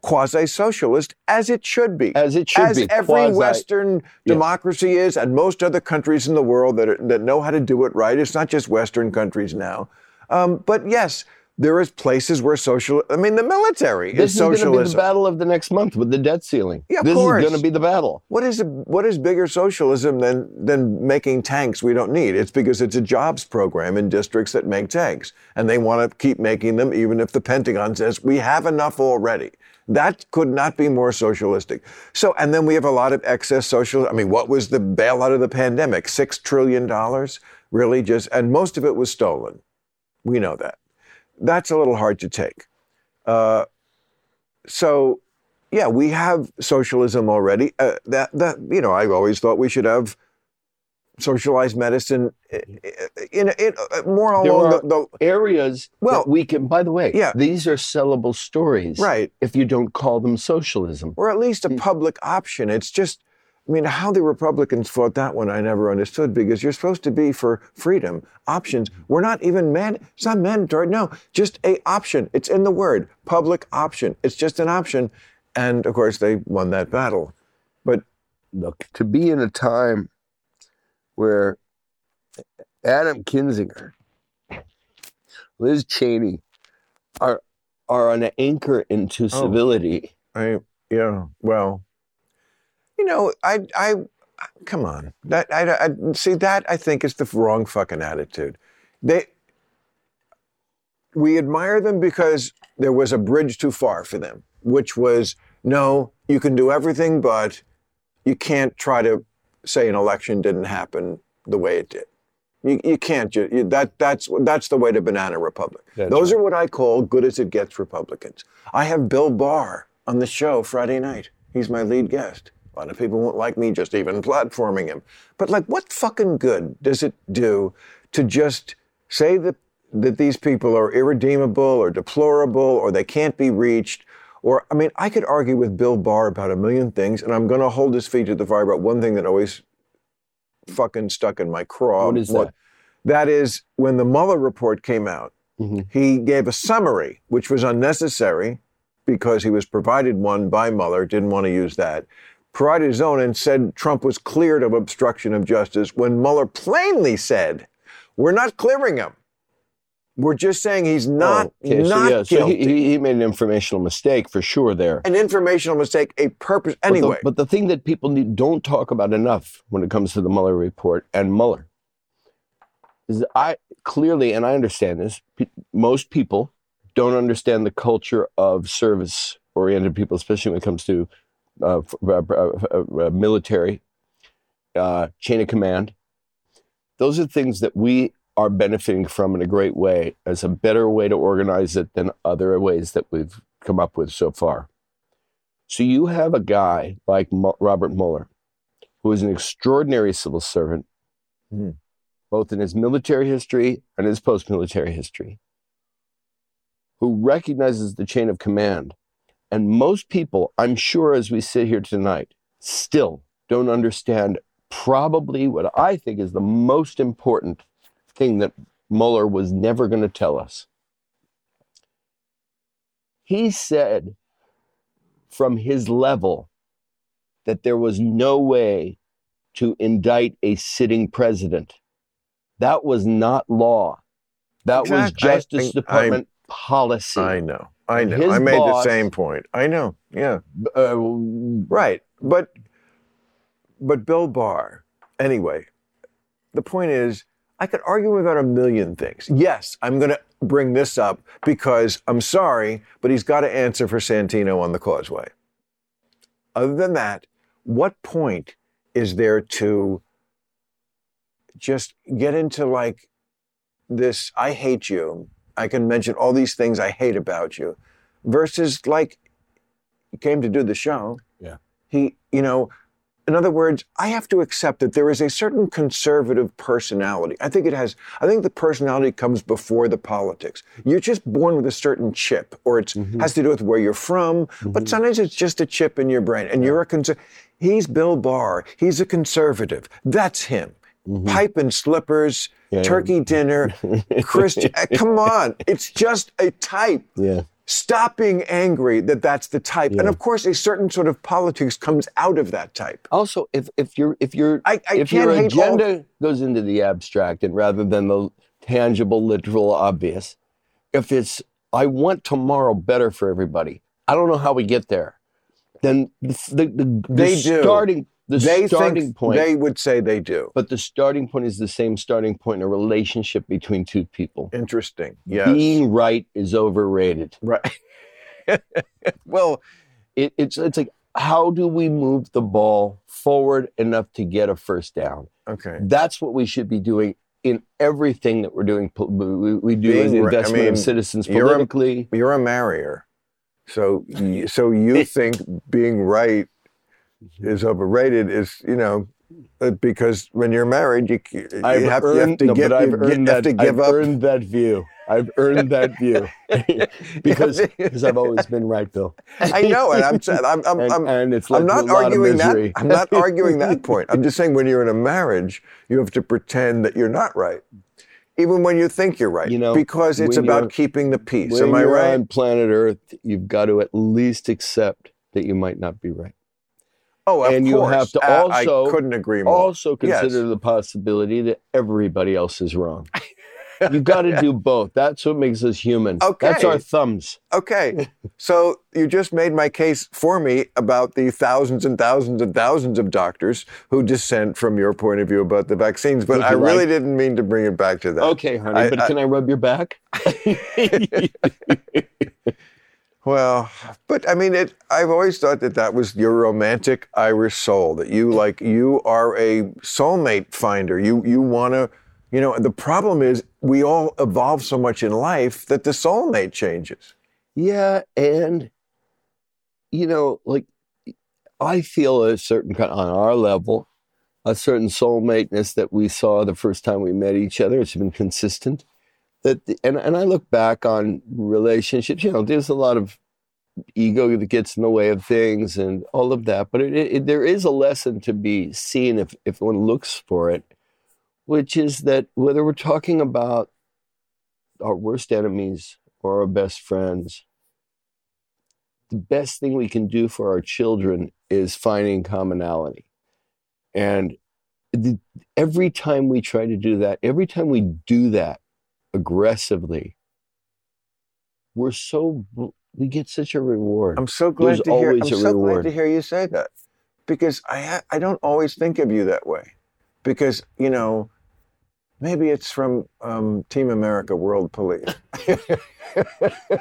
quasi-socialist, as it should be. As it should as be. As every quasi- Western yeah. democracy is, and most other countries in the world that, are, that know how to do it right. It's not just Western countries now. Um, but yes, there is places where social... I mean, the military this is, is socialism. This is going to be the battle of the next month with the debt ceiling. Yeah, of this course. This is going to be the battle. What is a, what is bigger socialism than, than making tanks we don't need? It's because it's a jobs program in districts that make tanks, and they want to keep making them even if the Pentagon says, we have enough already. That could not be more socialistic. So, and then we have a lot of excess social. I mean, what was the bailout of the pandemic? Six trillion dollars, really just, and most of it was stolen. We know that. That's a little hard to take. Uh, so, yeah, we have socialism already. Uh, that, that, you know, I always thought we should have socialized medicine in, in, in more along the, the areas well, that we can, by the way, yeah, these are sellable stories, right? If you don't call them socialism. Or at least a public option. It's just, I mean, how the Republicans fought that one, I never understood, because you're supposed to be for freedom, options. We're not even mad. It's not mandatory. No, just a option. It's in the word, public option. It's just an option. And of course they won that battle. But look, to be in a time where Adam Kinzinger, Liz Cheney, are are an anchor into oh, civility. I yeah. Well, you know, I I come on. That I, I see that I think is the wrong fucking attitude. They we admire them because there was a bridge too far for them, which was no, you can do everything, but you can't try to say an election didn't happen the way it did. You, you can't. You, you, that that's that's the way to banana republic. That's Those right. are what I call good as it gets Republicans. I have Bill Barr on the show Friday night. He's my lead guest. A lot of people won't like me just even platforming him. But like, what fucking good does it do to just say that that these people are irredeemable or deplorable or they can't be reached? Or, I mean, I could argue with Bill Barr about a million things, and I'm going to hold his feet to the fire about one thing that always fucking stuck in my craw. What is that? What, that is, when the Mueller report came out, Mm-hmm. He gave a summary, which was unnecessary because he was provided one by Mueller, didn't want to use that, provided his own and said Trump was cleared of obstruction of justice when Mueller plainly said, we're not clearing him. We're just saying he's not, oh, okay. not so, yeah. so guilty. He, he made an informational mistake for sure there. An informational mistake, a purpose, anyway. But the, but the thing that people need, don't talk about enough when it comes to the Mueller report and Mueller is I clearly, and I understand this, pe- most people don't understand the culture of service-oriented people, especially when it comes to uh, f- uh, uh, military, uh, chain of command. Those are things that we are benefiting from in a great way as a better way to organize it than other ways that we've come up with so far. So you have a guy like Mo- Robert Mueller, who is an extraordinary civil servant, mm. both in his military history and his post-military history, who recognizes the chain of command. And most people, I'm sure as we sit here tonight, still don't understand probably what I think is the most important thing that Mueller was never going to tell us. He said from his level that there was no way to indict a sitting president. That was not law. That exactly. was Justice Department I, policy. I know. I know. His I made boss, the same point. I know. Yeah. Uh, right. But, but Bill Barr, anyway, the point is, I could argue about a million things. Yes, I'm going to bring this up because I'm sorry, but he's got to answer for Santino on the causeway. Other than that, what point is there to just get into like this, I hate you, I can mention all these things I hate about you, versus like he came to do the show. Yeah. He, you know... In other words, I have to accept that there is a certain conservative personality. I think it has, I think the personality comes before the politics. You're just born with a certain chip, or it mm-hmm. has to do with where you're from, mm-hmm. but sometimes it's just a chip in your brain, and you're a conservative. He's Bill Barr. He's a conservative. That's him. Mm-hmm. Pipe and slippers, yeah, turkey yeah. dinner, Christian. Come on. It's just a type. Yeah. Stop being angry that that's the type. Yeah. And of course, a certain sort of politics comes out of that type. Also, if, if, you're, if, you're, I, I if your agenda all... goes into the abstract and rather than the tangible, literal, obvious, if it's, I want tomorrow better for everybody, I don't know how we get there, then the, the, the, they the do. starting, the they starting point. They would say they do. But the starting point is the same starting point in a relationship between two people. Interesting. Yes. Being right is overrated. Right. Well, it, it's it's like, how do we move the ball forward enough to get a first down? Okay. That's what we should be doing in everything that we're doing. We, we do Being, an investment I mean, of citizens politically. You're a, you're a marrier. So, so you think being right is overrated is, you know, because when you're married, you, you, have, earned, you have to no, give, I've you earned have that, to give I've up. I've earned that view. I've earned that view because because I've always been right, Bill. I know, and I'm I'm I'm and, I'm, and it's I'm not arguing that. I'm not arguing that point. I'm just saying when you're in a marriage, you have to pretend that you're not right, even when you think you're right, you know, because it's about keeping the peace. When Am I you're right? on planet Earth, you've got to at least accept that you might not be right. Oh, of and you course. have to also, uh, I couldn't agree more. also consider yes. the possibility that everybody else is wrong. You've got to do both. That's what makes us human. Okay. That's our thumbs. Okay. So you just made my case for me about the thousands and thousands and thousands of doctors who dissent from your point of view about the vaccines, but I really like... didn't mean to bring it back to that. Okay, honey, I, but I... can I rub your back? Well, but I mean, it, I've always thought that that was your romantic Irish soul, that you like, you are a soulmate finder. You, you want to, you know, the problem is we all evolve so much in life that the soulmate changes. Yeah. And, you know, like I feel a certain kind on our level, a certain soulmateness that we saw the first time we met each other. It's been consistent. That the, and, and I look back on relationships, you know, there's a lot of ego that gets in the way of things and all of that. But it, it, there is a lesson to be seen if, if one looks for it, which is that whether we're talking about our worst enemies or our best friends. The best thing we can do for our children is finding commonality. And the, every time we try to do that, every time we do that aggressively, we're so, we get such a reward. I'm so glad There's to hear. I'm so reward. glad to hear you say that, because I ha- I don't always think of you that way, because you know, maybe it's from um, Team America World Police.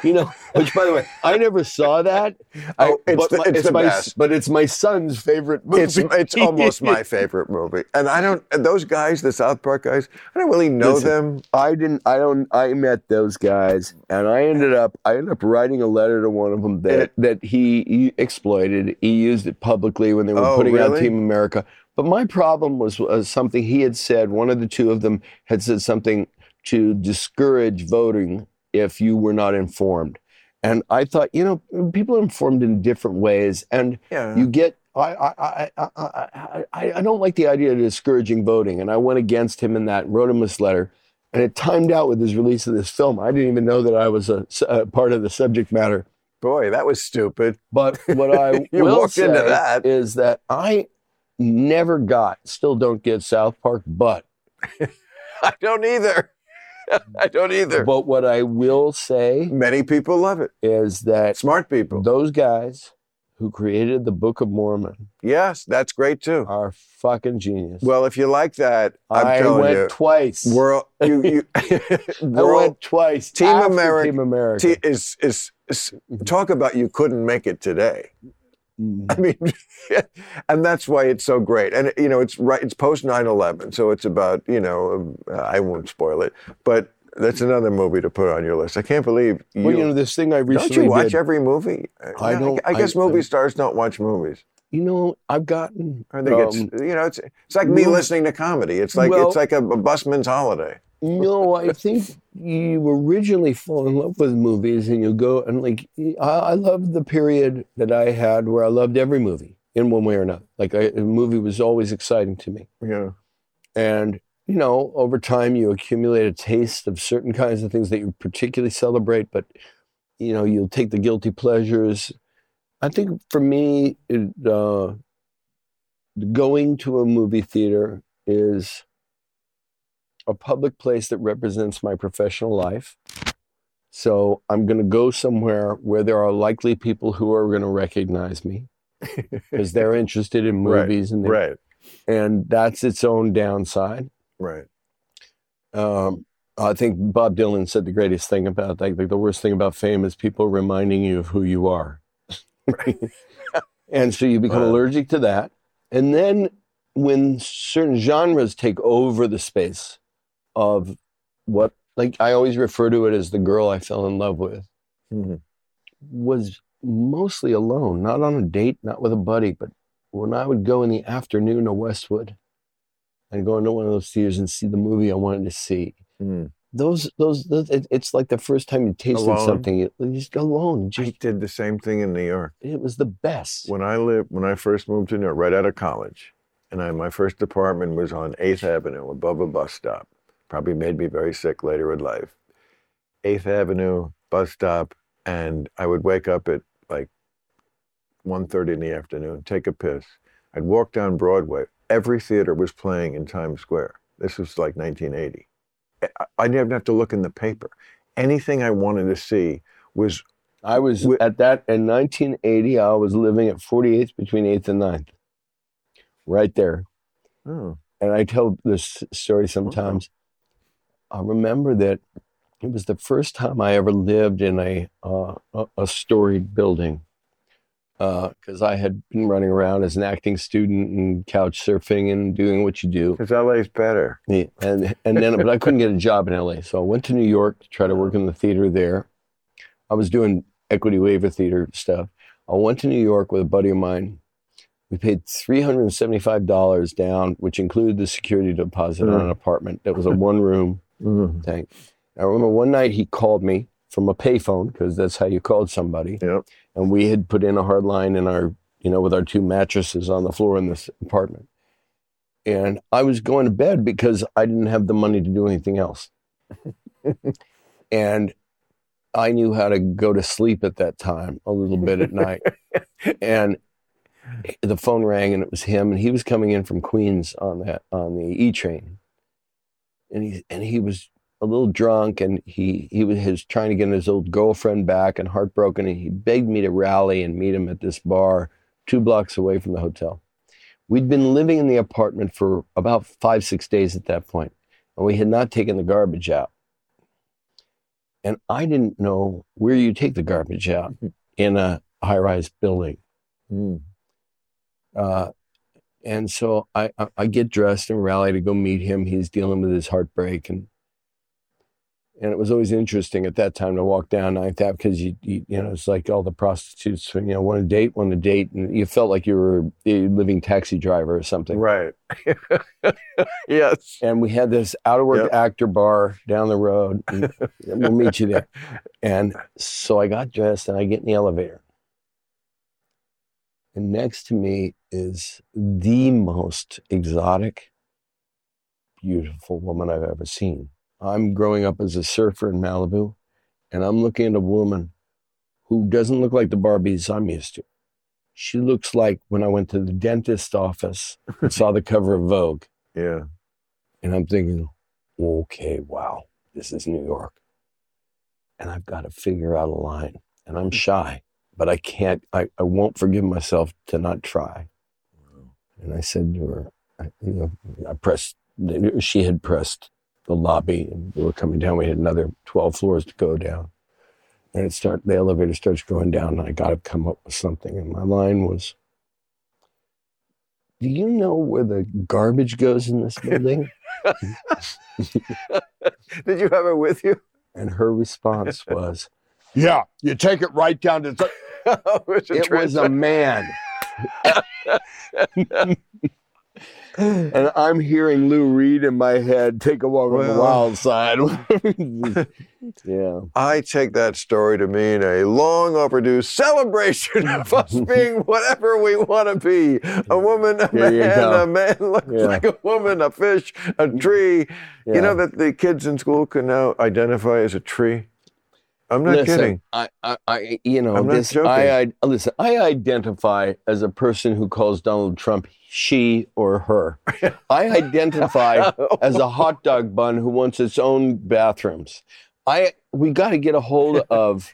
You know, which by the way, I never saw that. I, oh, it's but the, my, it's it's the my best. But it's my son's favorite movie. It's, it's almost my favorite movie. And I don't, and those guys, the South Park guys, I don't really know Listen, them. I didn't, I don't, I met those guys and I ended up, I ended up writing a letter to one of them that, it, that he, he exploited. He used it publicly when they were oh, putting really? out Team America. But my problem was, was something he had said, one of the two of them had said something to discourage voting if you were not informed. And I thought, you know, people are informed in different ways. And yeah. you get, I I, I, I, I I don't like the idea of discouraging voting. And I went against him in that and wrote him this letter. And it timed out with his release of this film. I didn't even know that I was a, a part of the subject matter. Boy, that was stupid. But what I you will say into that. is that I... never got, still don't get South Park, but I don't either. I don't either. But what I will say, many people love it, is that smart people, those guys who created the Book of Mormon, yes, that's great too, are fucking genius. Well, if you like that, I'm I telling went you, twice. World, you, you, world, I went twice. Team America, Team America te- is, is is talk about you couldn't make it today. I mean, and that's why it's so great. And, you know, it's right. It's post nine eleven. So it's about, you know, uh, I won't spoil it, but that's another movie to put on your list. I can't believe you. Well, you know, this thing I recently Don't you watch did, every movie? I no, don't. I, I guess I, movie I, stars don't watch movies. You know, I've gotten. I think um, it's, you know, it's it's like me well, listening to comedy. It's like, well, it's like a, a busman's holiday. No, I think you originally fall in love with movies and you go and like, I, I loved the period that I had where I loved every movie in one way or another. Like I, a movie was always exciting to me. Yeah. And, you know, over time you accumulate a taste of certain kinds of things that you particularly celebrate, but, you know, you'll take the guilty pleasures. I think for me, it, uh, going to a movie theater is a public place that represents my professional life. So I'm going to go somewhere where there are likely people who are going to recognize me because they're interested in movies. Right, and right. And that's its own downside. Right. Um, I think Bob Dylan said the greatest thing about, like, like the worst thing about fame is people reminding you of who you are. Right. And so you become uh, allergic to that. And then when certain genres take over the space of what, like I always refer to it as the girl I fell in love with, mm-hmm. was mostly alone, not on a date, not with a buddy, but when I would go in the afternoon to Westwood and go into one of those theaters and see the movie I wanted to see, mm. those, those, those it, it's like the first time you tasted alone. something, you, just alone. Just, I did the same thing in New York. It was the best. When I lived, when I first moved to New York, right out of college, and I, my first apartment was on eighth avenue above a bus stop. Probably made me very sick later in life. eighth avenue, bus stop, and I would wake up at like one thirty in the afternoon, take a piss. I'd walk down Broadway. Every theater was playing in Times Square. This was like nineteen eighty. I, I didn't have to look in the paper. Anything I wanted to see was... I was w- at that, in nineteen eighty, I was living at forty-eighth between eighth and ninth. Right there. Oh. And I tell this story sometimes. Oh. I remember that it was the first time I ever lived in a uh, a storied building. Because uh, I had been running around as an acting student and couch surfing and doing what you do. Because L A's better. Yeah. And, and then, but I couldn't get a job in L A. So I went to New York to try to work in the theater there. I was doing equity waiver theater stuff. I went to New York with a buddy of mine. We paid three hundred seventy-five dollars down, which included the security deposit mm. on an apartment that was a one-room mm. thing. I remember one night he called me from a payphone, because that's how you called somebody. Yep. And we had put in a hard line in our, you know, with our two mattresses on the floor in this apartment. And I was going to bed because I didn't have the money to do anything else. And I knew how to go to sleep at that time, a little bit at night. And the phone rang, and it was him, and he was coming in from Queens on that on the E train. And he and he was a little drunk, and he he was his, trying to get his old girlfriend back, and heartbroken. And he begged me to rally and meet him at this bar two blocks away from the hotel. We'd been living in the apartment for about five, six days at that point, and we had not taken the garbage out. And I didn't know where you take the garbage out in a high-rise building. Mm. Uh, and so I, I, I get dressed and rally to go meet him. He's dealing with his heartbreak. And and it was always interesting at that time to walk down Ninth Avenue, because, you, you you know, it's like all the prostitutes, you know, want to date, want to date. And you felt like you were a living taxi driver or something. Right. Yes. And we had this out-of-work yep. actor bar down the road. And we'll meet you there. And so I got dressed, and I get in the elevator. And next to me is the most exotic, beautiful woman I've ever seen. I'm growing up as a surfer in Malibu, and I'm looking at a woman who doesn't look like the Barbies I'm used to. She looks like when I went to the dentist office and saw the cover of Vogue. Yeah. And I'm thinking, okay, wow, this is New York. And I've got to figure out a line. And I'm shy, but I can't, I, I won't forgive myself to not try. Wow. And I said to her, I, you know, I pressed, she had pressed the lobby, and we were coming down. We had another twelve floors to go down. And it start, the elevator starts going down, and I got to come up with something. And my line was, do you know where the garbage goes in this building? Did you have her with you? And her response was, yeah, you take it right down to the... It was a man. And I'm hearing Lou Reed in my head, take a walk well, on the wild side. Yeah. I take that story to mean a long overdue celebration of us being whatever we want to be. A woman, a Here man, a man looks yeah. like a woman, a fish, a tree. Yeah. You know that the kids in school can now identify as a tree? I'm not listen, kidding. I, I, I, you know, I'm this, not joking. I, I, listen, I identify as a person who calls Donald Trump she or her. I identify as a hot dog bun who wants its own bathrooms. I, we got to get a hold of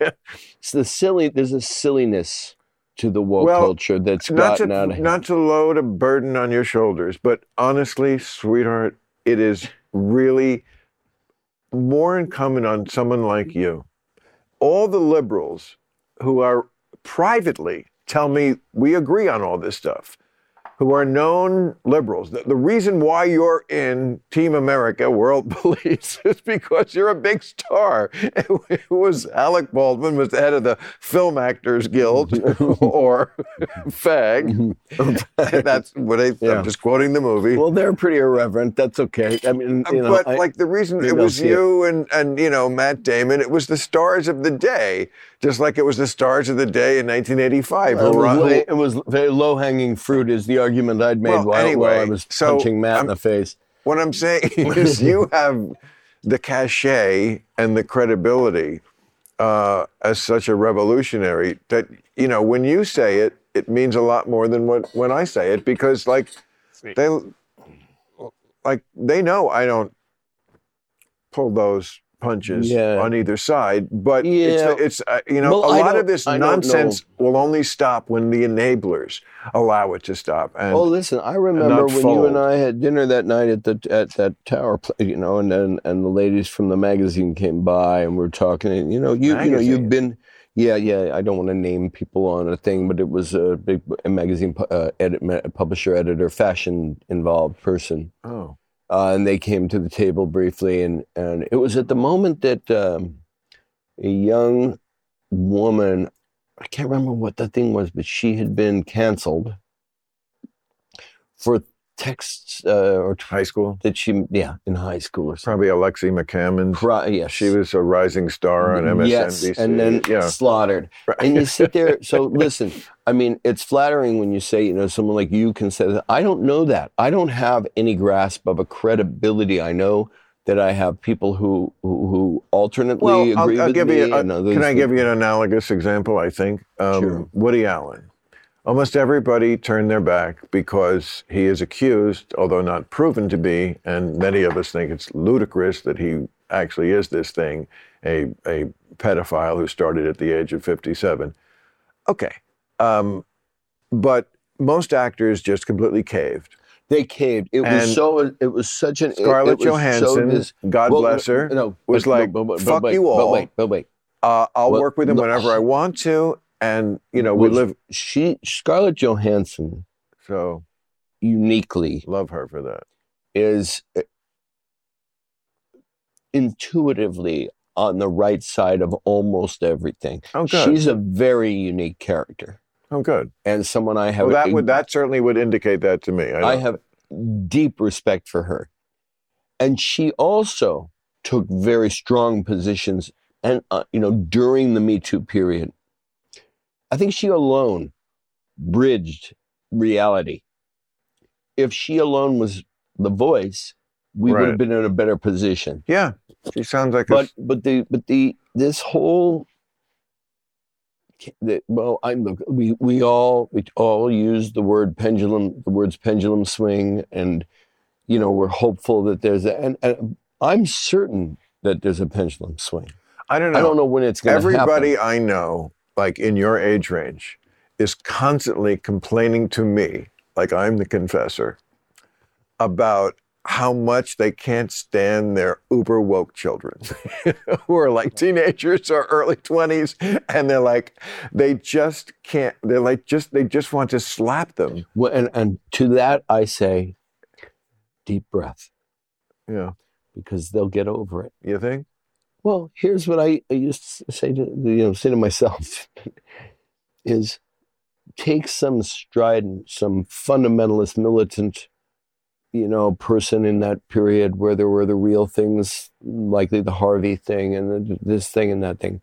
the silly. There's a silliness to the woke well, culture that's gotten to, out of hand. Not to load a burden on your shoulders, but honestly, sweetheart, it is really more incumbent on someone like you. All the liberals who are privately tell me we agree on all this stuff, who are known liberals. The, the reason why you're in Team America, World Police, is because you're a big star. It, it was Alec Baldwin was the head of the Film Actors Guild, or FAG. That's what I, yeah. I'm just quoting the movie. Well, they're pretty irreverent. That's okay. I mean, you know, but I, like the reason it was you it. and and you know Matt Damon, it was the stars of the day. Just like it was the stars of the day in nineteen eighty-five. Well, it was, was very low-hanging fruit is the argument I'd made well, while, anyway, while I was so punching Matt I'm, in the face. What I'm saying is you have the cachet and the credibility uh, as such a revolutionary that, you know, when you say it, it means a lot more than what, when I say it, because, like, they, like, they know I don't pull those punches yeah. on either side, but yeah. it's, it's uh, you know, well, a lot of this I nonsense will only stop when the enablers allow it to stop. And, well, listen, I remember when fold. you and I had dinner that night at the at that tower, you know, and and, and the ladies from the magazine came by and we we're talking, and you know, you magazine. you know, you've been, yeah, yeah. I don't want to name people on a thing, but it was a big a magazine uh, edit, publisher, editor, fashion involved person. Oh. Uh, and they came to the table briefly, and, and it was at the moment that um, a young woman, I can't remember what the thing was, but she had been canceled for texts uh, or t- high school. Did she? Yeah, in high school or something. Probably Alexi McCammon. Pro- yes, she was a rising star on M S N B C. Yes, and then yeah. slaughtered. Right. And you sit there. So listen, I mean, it's flattering when you say, you know, someone like you can say that. I don't know that. I don't have any grasp of a credibility. I know that I have people who who, who alternately well, agree I'll, with I'll give me. You a, can I give you an analogous example, I think? Um, sure. Woody Allen. Almost everybody turned their back because he is accused, although not proven to be, and many of us think it's ludicrous that he actually is this thing, a a pedophile who started at the age of fifty-seven. Okay. Um, but most actors just completely caved. They caved. It and was so. It was such an. Scarlett it, it Johansson, so dis- God well, bless her, no, no, was but, like, but, but, fuck but, you but, all. But wait, but wait. Uh, I'll well, work with him no, whenever I want to. And, you know, we well, live. She, Scarlett Johansson, so uniquely. Love her for that. Is intuitively on the right side of almost everything. Oh, good. She's a very unique character. Oh, good. And someone I have... Well, that, a, would, that certainly would indicate that to me. I, I have deep respect for her. And she also took very strong positions and, uh, you know, during the Me Too period. I think she alone bridged reality. If she alone was the voice, we right. would have been in a better position. Yeah. She sounds like but, a... But the, but the, this whole... That, well, I'm look. We we all we all use the word pendulum, the words pendulum swing, and you know we're hopeful that there's a, and, and I'm certain that there's a pendulum swing. I don't know. I don't know when it's going to happen. Everybody I know, like in your age range, is constantly complaining to me, like I'm the confessor, about how much they can't stand their uber woke children who are like teenagers or early twenties. And they're like, they just can't, they're like, just, they just want to slap them. Well, and, and to that I say, deep breath. Yeah. Because they'll get over it. You think? Well, here's what I, I used to say to, you know, say to myself is take some strident, some fundamentalist militant, you know, person in that period where there were the real things, likely the Harvey thing and the, this thing and that thing.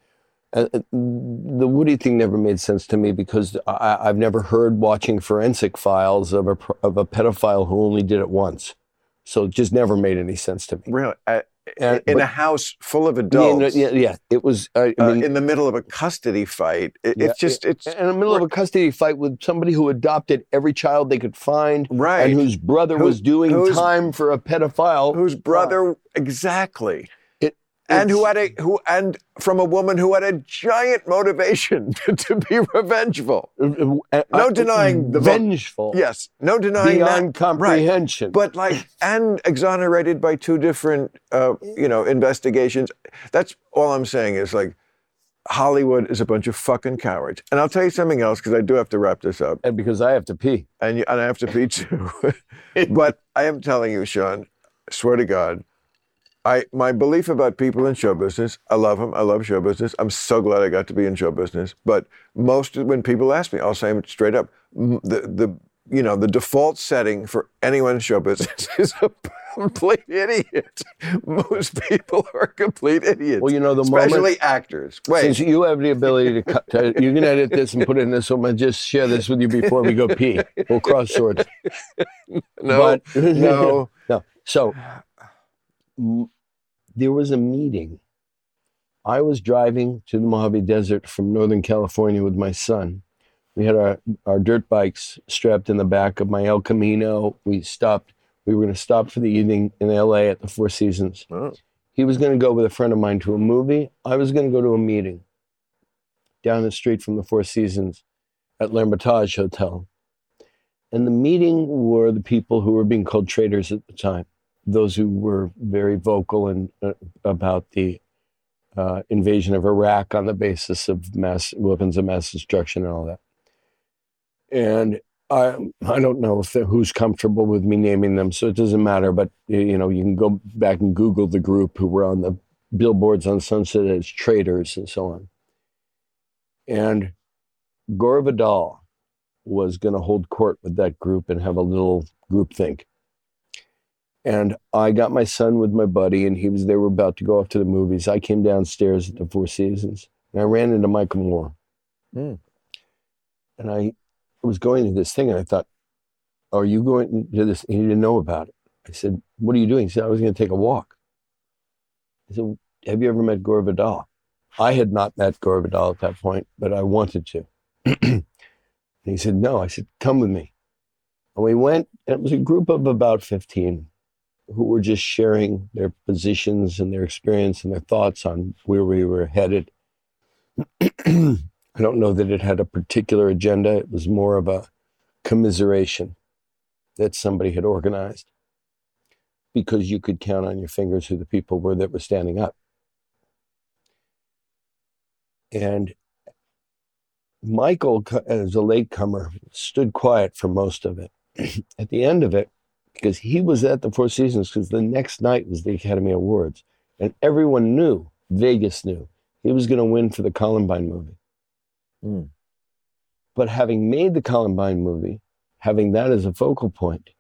Uh, the Woody thing never made sense to me because I, I've never heard watching forensic files of a of a pedophile who only did it once. So it just never made any sense to me. Really? I, uh, in but, a house full of adults? Yeah, yeah, it was... I, I mean, uh, in the middle of a custody fight. It, yeah, it's just... It's, in the middle of a custody fight with somebody who adopted every child they could find. Right. And whose brother who, was doing time for a pedophile. Whose brother... Uh, exactly. It, and who had a... who And from a woman who had a giant motivation to, to be revengeful. No uh, denying... the Vengeful. Yes. No denying beyond that. Comprehension. Right. But like... And exonerated by two different, uh, you know, investigations. That's all I'm saying is like, Hollywood is a bunch of fucking cowards. And I'll tell you something else because I do have to wrap this up. And because I have to pee. And, you, and I have to pee too. But I am telling you, Sean, swear to God, I, my belief about people in show business, I love them. I love show business. I'm so glad I got to be in show business. But most, when people ask me, I'll say it straight up. The, the, you know, the default setting for anyone in show business is a complete idiot. Most people are complete idiots. Well, you know, the especially moment, actors. Wait. Since you have the ability to cut, to, you can edit this and put it in this one. I just share this with you before we go pee. We'll cross swords. No, but, no, no. So. There was a meeting. I was driving to the Mojave Desert from Northern California with my son. We had our, our dirt bikes strapped in the back of my El Camino. We stopped. We were going to stop for the evening in L A at the Four Seasons. Oh. He was going to go with a friend of mine to a movie. I was going to go to a meeting down the street from the Four Seasons at L'Hermitage Hotel. And the meeting were the people who were being called traitors at the time. Those who were very vocal in, uh, about the uh, invasion of Iraq on the basis of mass weapons of mass destruction and all that. And I I don't know if who's comfortable with me naming them, so it doesn't matter. But, you know, you can go back and Google the group who were on the billboards on Sunset as traitors and so on. And Gore Vidal was going to hold court with that group and have a little groupthink. And I got my son with my buddy, and he was. They were about to go off to the movies. I came downstairs at the Four Seasons, and I ran into Michael Moore. Mm. And I was going to this thing, and I thought, are you going to this? And he didn't know about it. I said, what are you doing? He said, I was going to take a walk. I said, have you ever met Gore Vidal? I had not met Gore Vidal at that point, but I wanted to. And he said, no. I said, come with me. And we went, and it was a group of about fifteen who were just sharing their positions and their experience and their thoughts on where we were headed. I don't know that it had a particular agenda. It was more of a commiseration that somebody had organized, because you could count on your fingers who the people were that were standing up. And Michael, as a latecomer, stood quiet for most of it. At the end of it, because he was at the Four Seasons, because the next night was the Academy Awards, and everyone knew, Vegas knew, he was going to win for the Columbine movie. Mm. But having made the Columbine movie, having that as a focal point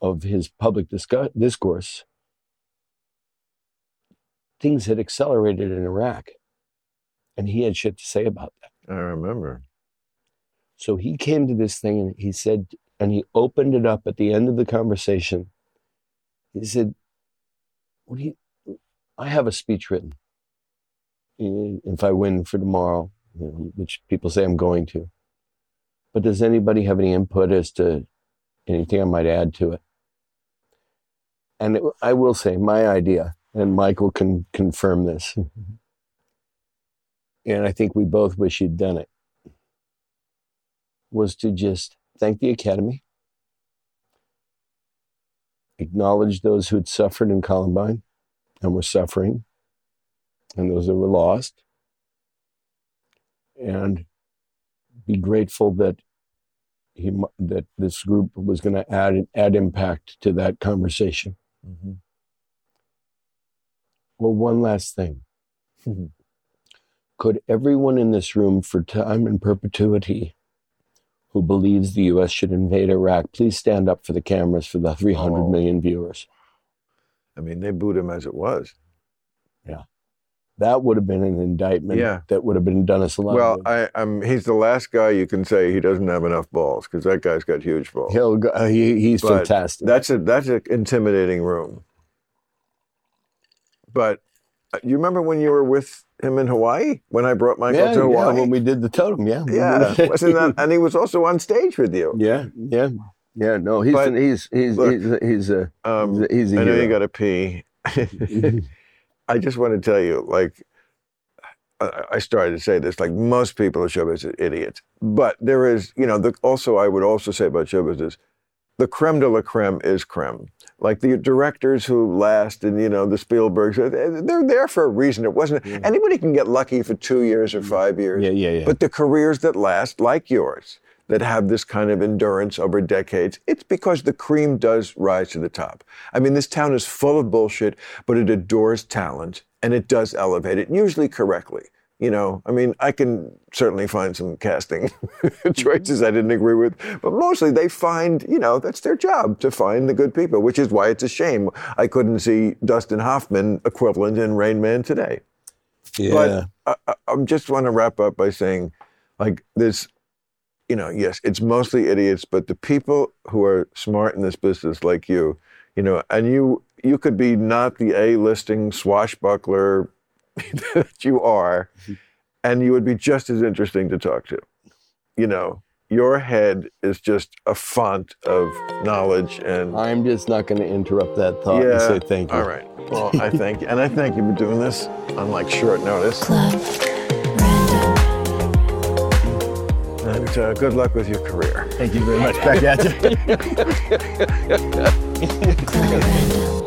of his public discuss- discourse, things had accelerated in Iraq. And he had shit to say about that. I remember. So he came to this thing and he said, and he opened it up at the end of the conversation. He said, what do you, I have a speech written. If I win for tomorrow, you know, which people say I'm going to. But does anybody have any input as to anything I might add to it? And it, I will say my idea, and Michael can confirm this. Mm-hmm. And I think we both wish he'd done it, was to just thank the Academy, acknowledge those who'd suffered in Columbine and were suffering, and those that were lost, and be grateful that he that this group was going to add add impact to that conversation. Mm-hmm. Well, one last thing. Mm-hmm. Could everyone in this room for time and perpetuity who believes the U S should invade Iraq please stand up for the cameras for the three hundred oh. million viewers? I mean, they booed him as it was. Yeah. That would have been an indictment yeah. that would have been done us a lot. Well, I, I'm, he's the last guy you can say he doesn't have enough balls, because that guy's got huge balls. He'll go, uh, he, he's but fantastic. That's a, that's an intimidating room. But you remember when you were with him in Hawaii, when I brought Michael yeah, to Hawaii? Yeah, when we did the totem, yeah. Yeah, wasn't that, and he was also on stage with you. Yeah, yeah, yeah, no, he's, an, he's, he's, look, he's, he's, a, um, he's a I know hero. You got to pee. I just want to tell you, like, I, I started to say this, like, most people in show business are idiots. But there is, you know, the, also, I would also say about show business, the creme de la creme is creme. Like the directors who last, and you know the Spielbergs, they're there for a reason. It wasn't yeah. anybody can get lucky for two years or five years. Yeah, yeah, yeah. But the careers that last, like yours, that have this kind of endurance over decades, it's because the cream does rise to the top. I mean, this town is full of bullshit, but it adores talent and it does elevate it, usually correctly. You know, I mean, I can certainly find some casting choices I didn't agree with, but mostly they find, you know, that's their job to find the good people, which is why it's a shame I couldn't see Dustin Hoffman equivalent in Rain Man today. Yeah. But I, I, I just want to wrap up by saying, like, this, you know, yes, it's mostly idiots, but the people who are smart in this business like you, you know, and you, you could be not the A-listing swashbuckler that you are, and you would be just as interesting to talk to. You know, your head is just a font of knowledge, and I'm just not going to interrupt that thought yeah. and say thank you. All right. Well, I thank you, and I thank you for doing this on like short notice. Club Random. And uh, good luck with your career. Thank you very much. Back at you. Club Random.